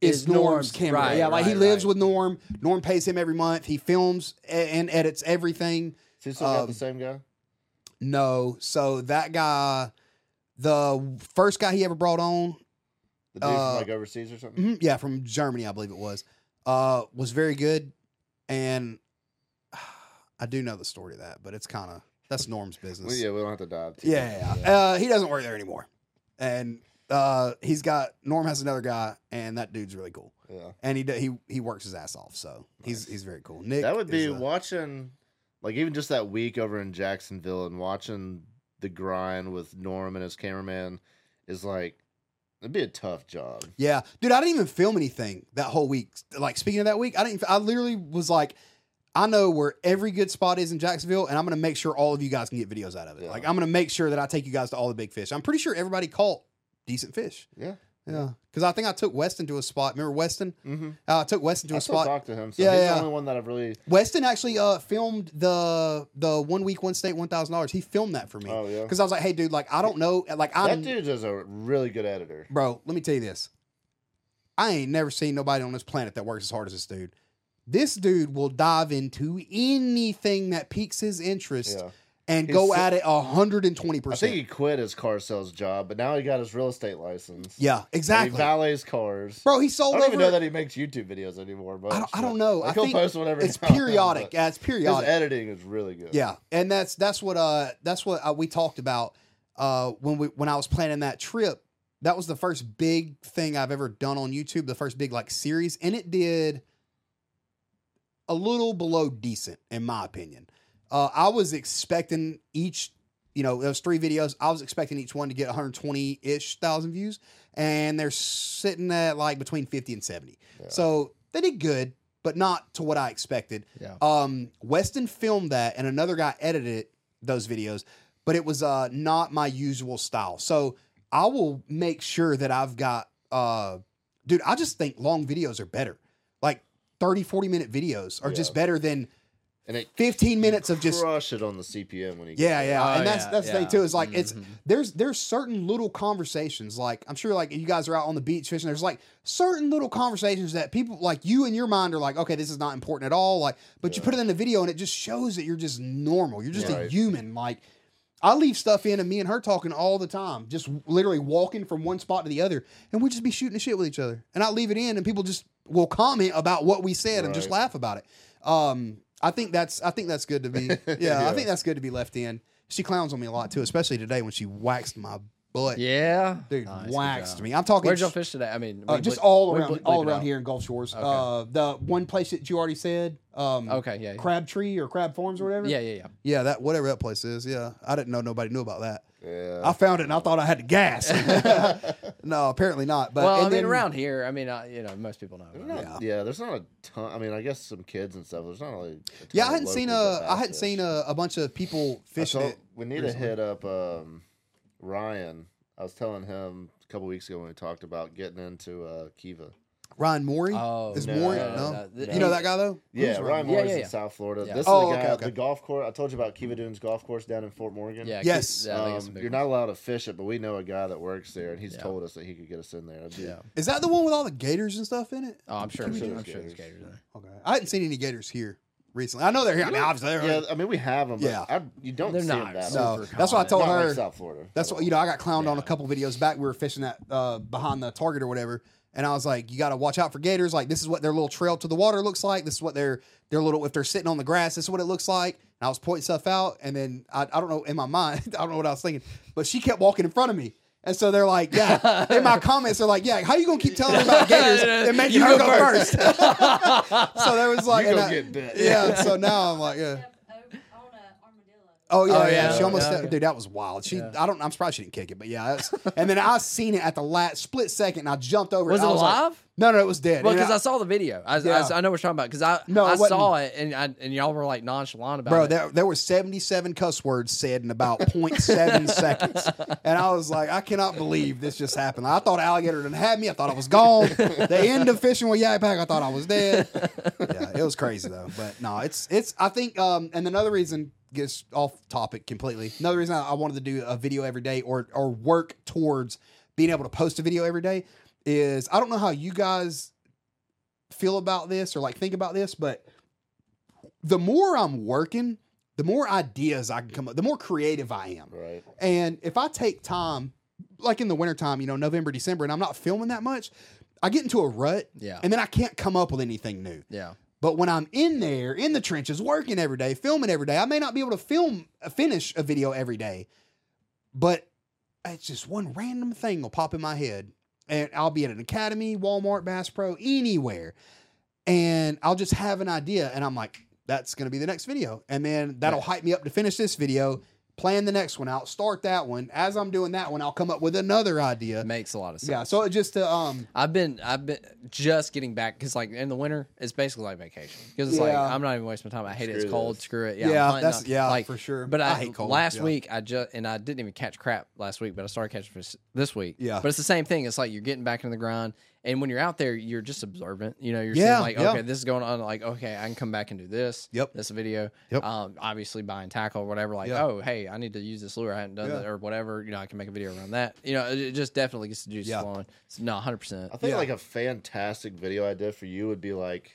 is, is Norm's, Norm's camera right, guy. Yeah, like, right, he lives right. with Norm. Norm pays him every month. He films and edits everything. Is he still um, got the same guy? No. So, that guy, the first guy he ever brought on. The dude uh, from, like, overseas or something? Mm-hmm, yeah, from Germany, I believe it was. Uh, was very good, and uh, I do know the story of that, but it's kind of, that's Norm's business. Well, yeah, we don't have to dive too yeah, yeah. Uh, he doesn't work there anymore, and uh, he's got, Norm has another guy, and that dude's really cool. Yeah, and he he he works his ass off, so nice. he's he's very cool. Nick, that would be is, uh, watching, like, even just that week over in Jacksonville and watching the grind with Norm and his cameraman is like. It'd be a tough job. Yeah. Dude, I didn't even film anything that whole week. Like, speaking of that week, I didn't. I literally was like, I know where every good spot is in Jacksonville, and I'm going to make sure all of you guys can get videos out of it. Yeah. Like, I'm going to make sure that I take you guys to all the big fish. I'm pretty sure everybody caught decent fish. Yeah. Yeah. Because I think I took Weston to a spot. Remember Weston? Mm-hmm. Uh, I took Weston to I a spot. I talked to him. So yeah, he's yeah. the only one that I've really. Weston actually uh, filmed the the one week, one state, one thousand dollars. He filmed that for me. Oh, yeah. Because I was like, hey, dude, like, I don't know. Like, I That dude is a really good editor. Bro, let me tell you this. I ain't never seen nobody on this planet that works as hard as this dude. This dude will dive into anything that piques his interest. Yeah. And He's go at it one hundred twenty percent. I think he quit his car sales job, but now he got his real estate license. Yeah, exactly. And he valets cars. Bro, he sold I don't over even know that he makes YouTube videos anymore. Much, I, don't, I don't know. Like, I he'll think post whatever it's periodic. Time, yeah, it's periodic. His editing is really good. Yeah, and that's that's what uh that's what uh, we talked about uh when we when I was planning that trip. That was the first big thing I've ever done on YouTube, the first big, like, series, and it did a little below decent, in my opinion. Uh, I was expecting each, you know, those three videos, I was expecting each one to get one hundred twenty-ish thousand views, and they're sitting at, like, between fifty and seventy. Yeah. So they did good, but not to what I expected. Yeah. Um, Weston filmed that, and another guy edited those videos, but it was uh, not my usual style. So I will make sure that I've got, uh, dude, I just think long videos are better. Like thirty, forty-minute videos are yeah. just better than... And it, fifteen minutes of just crush it on the C P M when he gets yeah yeah, oh, and that's yeah, that's the yeah. thing too. Is like it's mm-hmm. there's there's certain little conversations, like I'm sure like you guys are out on the beach fishing. There's like certain little conversations that people like you in your mind are like, okay, this is not important at all. Like, but yeah. you put it in the video and it just shows that you're just normal. You're just right. a human. Like I leave stuff in and me and her talking all the time, just literally walking from one spot to the other, and we just be shooting the shit with each other. And I leave it in, and people just will comment about what we said right. and just laugh about it. Um. I think that's I think that's good to be yeah, yeah, I think that's good to be left in. She clowns on me a lot too, especially today when she waxed my butt. Yeah. Dude, nice, waxed me. I'm talking Where'd y'all fish today? I mean, uh, just ble- all around ble- all around here in Gulf Shores. Okay. Uh, the one place that you already said, um okay, yeah, yeah. Crabtree or Crab Farms or whatever. Yeah, yeah, yeah. Yeah, that whatever that place is. Yeah. I didn't know nobody knew about that. Yeah. I found it and I thought I had to gas. No, apparently not. But well, and I mean, then, around here, I mean, I, you know, most people know. Not, yeah. yeah, there's not a ton. I mean, I guess some kids and stuff. There's not really. A ton yeah, I hadn't seen a. I hadn't fish. seen a, a bunch of people fishing. It we need recently. to hit up um, Ryan. I was telling him a couple weeks ago when we talked about getting into uh, Kiva. Ryan Morey? Oh, is no, Morey? No, no. No, no. You know that guy though? Yeah, Who's Ryan Morey's yeah, yeah, yeah. in South Florida. Yeah. This oh, is the guy, okay, okay. the golf course. I told you about Kiva Dunes Golf Course down in Fort Morgan. Yeah, yes. Um, yeah, I think it's a big you're one. Not allowed to fish it, but we know a guy that works there, and he's yeah. told us that he could get us in there. Be, yeah. Is that the one with all the gators and stuff in it? Oh, I'm sure. I'm sure, I'm sure there's gators in there. Okay. I hadn't seen any gators here recently. I know they're here. I mean, obviously they're yeah. I mean, we have them. But yeah. I, you don't they're see not, them that. So that's why I told her. South Florida. That's what you know. I got clowned on a couple videos back. We were fishing that behind the target or whatever. And I was like, you got to watch out for gators. Like, this is what their little trail to the water looks like. This is what their their little, if they're sitting on the grass, this is what it looks like. And I was pointing stuff out. And then I, I don't know, in my mind, I don't know what I was thinking, but she kept walking in front of me. And so they're like, yeah. In my comments, they're like, yeah, how you going to keep telling me about gators and making her go, go first? first? So there was like, and I, get bit. Yeah. So now I'm like, yeah. Oh yeah, oh, yeah, yeah. She almost, yeah, yeah. dude, that was wild. She, yeah. I don't, I'm surprised she didn't kick it, but yeah. That's, and then I seen it at the last split second, and I jumped over. Was it, it was alive? Like, no, no, it was dead. Well, because I, I saw the video. I, yeah. I, I know what you're talking about because I, no, I it saw it, and I, and y'all were like nonchalant about Bro, it. Bro, there, there were seventy-seven cuss words said in about zero point seven seconds, and I was like, I cannot believe this just happened. I thought alligator didn't have me. I thought I was gone. The end of fishing with Yak Pack, I thought I was dead. Yeah, it was crazy though. But no, it's it's. I think, um, and another reason. Gets off topic completely. Another reason I wanted to do a video every day, or or work towards being able to post a video every day, is I don't know how you guys feel about this or like think about this, but the more I'm working, the more ideas I can come up, the more creative I am. Right. And if I take time, like in the wintertime, you know, November, December, and I'm not filming that much, I get into a rut. Yeah. And then I can't come up with anything new. Yeah. But when I'm in there, in the trenches, working every day, filming every day, I may not be able to film, finish a video every day, but it's just one random thing will pop in my head, and I'll be at an Academy, Walmart, Bass Pro, anywhere, and I'll just have an idea, and I'm like, that's going to be the next video, and then that'll hype me up to finish this video, plan the next one out, start that one. As I'm doing that one, I'll come up with another idea. Makes a lot of sense. Yeah, so it just uh, um, I've been I've been just getting back because like in the winter, it's basically like vacation because it's yeah. like I'm not even wasting my time. I hate screw it. It's cold. This. Screw it. Yeah, yeah, I'm that's, yeah like, for sure. But I, I hate cold. Last yeah. week I just and I didn't even catch crap last week, but I started catching fish this week. Yeah, but it's the same thing. It's like you're getting back into the grind. And when you're out there, you're just observant. You know, you're yeah, seeing like, okay, yeah. this is going on. Like, okay, I can come back and do this. Yep. This video. Yep. Um, obviously buying tackle or whatever. Like, yeah. oh, hey, I need to use this lure. I hadn't done yeah. that or whatever. You know, I can make a video around that. You know, it, it just definitely gets the juices yeah. flowing. So, no, one hundred percent. I think yeah. like a fantastic video idea for you would be like,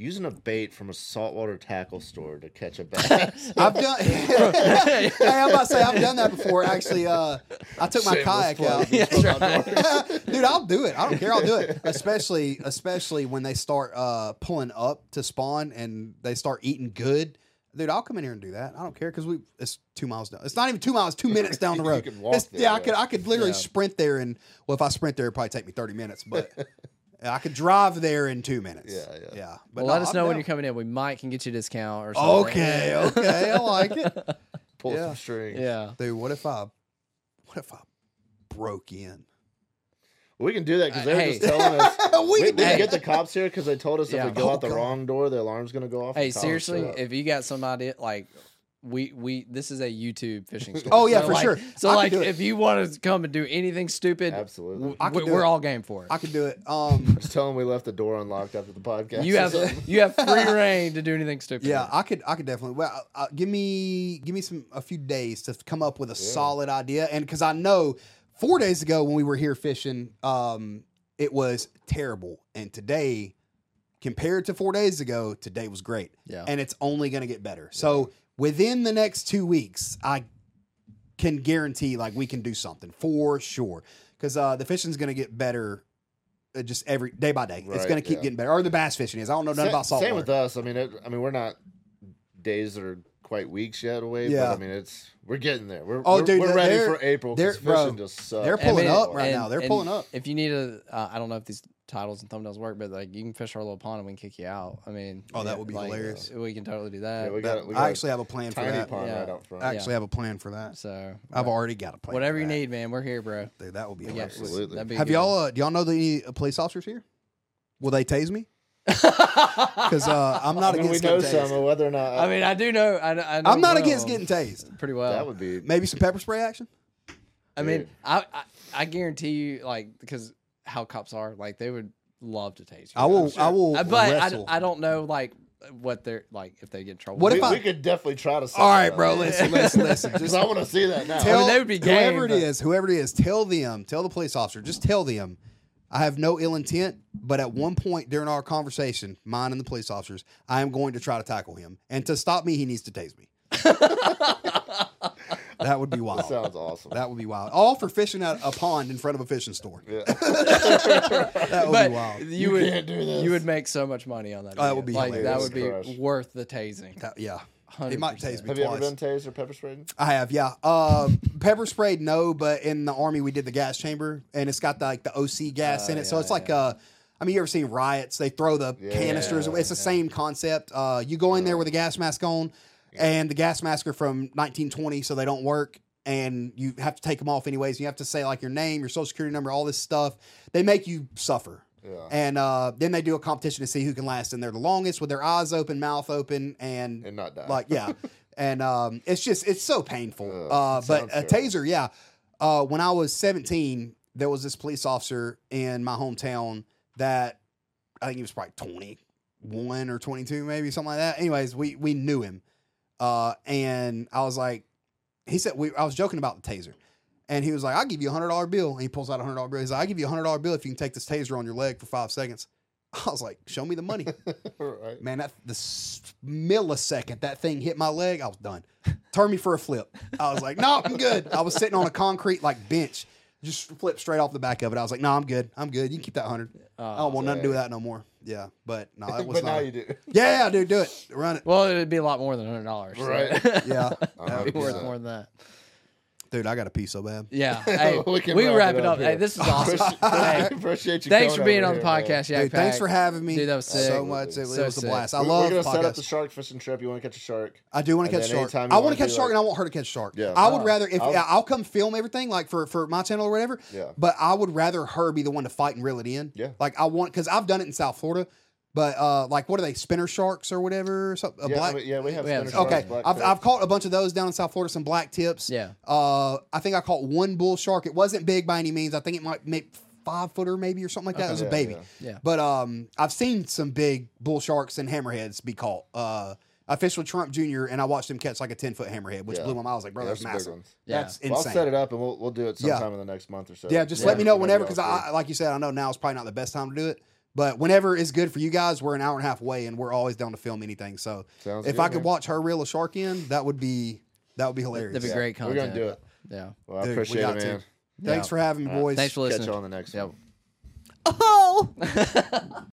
using a bait from a saltwater tackle store to catch a bass. I've done. Hey, I'm about to say I've done that before. Actually, uh, I took my Shameless kayak plug. out. Yeah, right. Dude, I'll do it. I don't care. I'll do it. Especially, especially when they start uh, pulling up to spawn and they start eating good. Dude, I'll come in here and do that. I don't care because we it's two miles down. It's not even two miles. Two minutes down the road. You can walk there, yeah, right? I could. I could literally yeah. sprint there and well, if I sprint there, it'd probably take me thirty minutes, but. I could drive there in two minutes. Yeah, yeah. yeah. But well, no, let us know I'm when down. You're coming in. We might can get you a discount or something. Okay, okay. I like it. Pull yeah. some strings. Yeah. Dude, what if I what if I broke in? We can do that because they're uh, hey. just telling us. we, we can hey. get the cops here because they told us yeah. if we go oh, out the God. wrong door, the alarm's going to go off. Hey, seriously, if you got somebody like... We we this is a YouTube fishing story. Oh yeah, so for like, sure. So I like, if you want to come and do anything stupid, absolutely, we, we're it. all game for it. I can do it. Um, just tell them we left the door unlocked after the podcast. You have you have free reign to do anything stupid. Yeah, I could I could definitely. Well, uh, give me give me some a few days to come up with a yeah. solid idea, and because I know four days ago when we were here fishing, um, it was terrible, and today compared to four days ago, today was great. Yeah, and it's only going to get better. So. Yeah. Within the next two weeks, I can guarantee like we can do something for sure because uh, the fishing's going to get better uh, just every day by day. Right, it's going to keep yeah. getting better. Or the bass fishing is. I don't know nothing same, about saltwater. Same with us. I mean, it, I mean, we're not days that are quite weeks yet away. Yeah. But, I mean, it's we're getting there. We're oh, we're, dude, we're ready for April. They're fishing bro, just sucks. They're pulling and, up right and, now. They're pulling up. If you need a, uh, I don't know if these. titles and thumbnails work, but like you can fish our little pond and we can kick you out. I mean, oh, that would be like, hilarious. We can totally do that. Yeah, we got, we got I actually have a plan for that. Pond yeah. right out front. I actually yeah. have a plan for that. So I've right. already got a plan. Whatever for you that. need, man, we're here, bro. Dude, that would be hilarious. Yeah, absolutely. That'd be have y'all? Uh, do y'all know the uh, police officers here? Will they tase me? Because uh, I'm not I mean, against we know getting tased. Some, whether or not, uh, I mean, I do know. I, I know I'm not well. against getting tased. Pretty well. That would be maybe some pepper spray action. I mean, I I guarantee you, like because. How cops are like they would love to tase you. I will. Sure. I will. But I, I don't know like what they're like if they get in trouble. What we, if I, we could definitely try to? All right, bro. Up. Listen, listen, listen. Because I want to see that now. Tell, I mean, they would be game, whoever but... it is. Whoever it is, tell them. Tell the police officer. Just tell them. I have no ill intent, but at one point during our conversation, mine and the police officers, I am going to try to tackle him, and to stop me, he needs to tase me. That would be wild. That sounds awesome. That would be wild. All for fishing at a pond in front of a fishing store. Yeah. That would but be wild. You, you would, can't do this. You would make so much money on that. Oh, that would be like, hilarious. That would be Crush. worth the tasing. That, yeah. one hundred percent. He might tase me have twice. Have you ever been tased or pepper sprayed? I have, yeah. Uh, pepper sprayed, no, but in the Army we did the gas chamber, and it's got the, like the O C gas uh, in it, yeah, so it's like yeah. uh, I mean, you ever seen riots? They throw the yeah, canisters. It's yeah. the same concept. Uh, you go in there with a gas mask on, yeah. and the gas masks are from nineteen twenty, so they don't work. And you have to take them off anyways. You have to say like your name, your social security number, all this stuff. They make you suffer. Yeah. And uh, then they do a competition to see who can last in there the longest with their eyes open, mouth open, and, and not die. Like, yeah. and um, it's just, it's so painful. Ugh, uh, but a taser, yeah. Uh, when I was seventeen, there was this police officer in my hometown that I think he was probably twenty-one or twenty-two, maybe something like that. Anyways, we, we knew him. Uh, and I was like, He said, we, I was joking about the taser. And he was like, I'll give you a one hundred dollar bill. And he pulls out a one hundred dollar bill. He's like, I'll give you a one hundred dollar bill if you can take this taser on your leg for five seconds. I was like, show me the money. Right. Man, that the millisecond that thing hit my leg, I was done. Turned me for a flip. I was like, no, I'm good. I was sitting on a concrete like bench. Just flipped straight off the back of it. I was like, no, I'm good. I'm good. You can keep that one hundred. Uh, I don't want yeah. nothing to do with that no more. Yeah, but no, it was but not. But now a, you do. Yeah, yeah, dude, do it. Run it. Well, it would be a lot more than one hundred dollars. Right. So. Yeah. That would be worth more than that. Dude, I got to pee so bad. Yeah. Hey, we can we wrap, wrap it up. It up. Hey, this is awesome. Hey, appreciate you Thanks for being on the here, podcast, Yak Pack. Thanks for having me. Dude, that was sick. So much. It, so it was sick. a blast. I we, love podcasts. We're going to set up the shark fishing trip. You want to catch a shark? I do want to catch a shark. I want to catch a shark, and I want her to catch a shark. Yeah. I would rather, if I'll come film everything, like for, for my channel or whatever, yeah. but I would rather her be the one to fight and reel it in. Yeah. Like I want, because I've done it in South Florida. But, uh, like, what are they, spinner sharks or whatever? So, uh, yeah, black? We, yeah, we have we spinner have sharks. Okay, black I've, tips. I've caught a bunch of those down in South Florida, some black tips. Yeah. Uh, I think I caught one bull shark. It wasn't big by any means. I think it might make five-footer maybe or something like that. Okay. It was yeah, a baby. Yeah. yeah. But um, I've seen some big bull sharks and hammerheads be caught. Uh, I fished with Trump Junior, and I watched him catch, like, a ten-foot hammerhead, which yeah. blew my mind. I was like, bro, yeah, that's massive. Yeah. That's insane. Well, I'll set it up, and we'll, we'll do it sometime yeah. in the next month or so. Yeah, just yeah. let me know yeah. whenever, because, I, like you said, I know now is probably not the best time to do it. But whenever is good for you guys, we're an hour and a half away, and we're always down to film anything. So Sounds if good, I could man. watch her reel a shark in, that would be that would be hilarious. That'd be yeah. great content. We're gonna do it. Yeah. Well, I Dude, appreciate we it, man. Yeah. Thanks for having me, boys. Thanks for listening. Catch you on the next yep. one. Oh.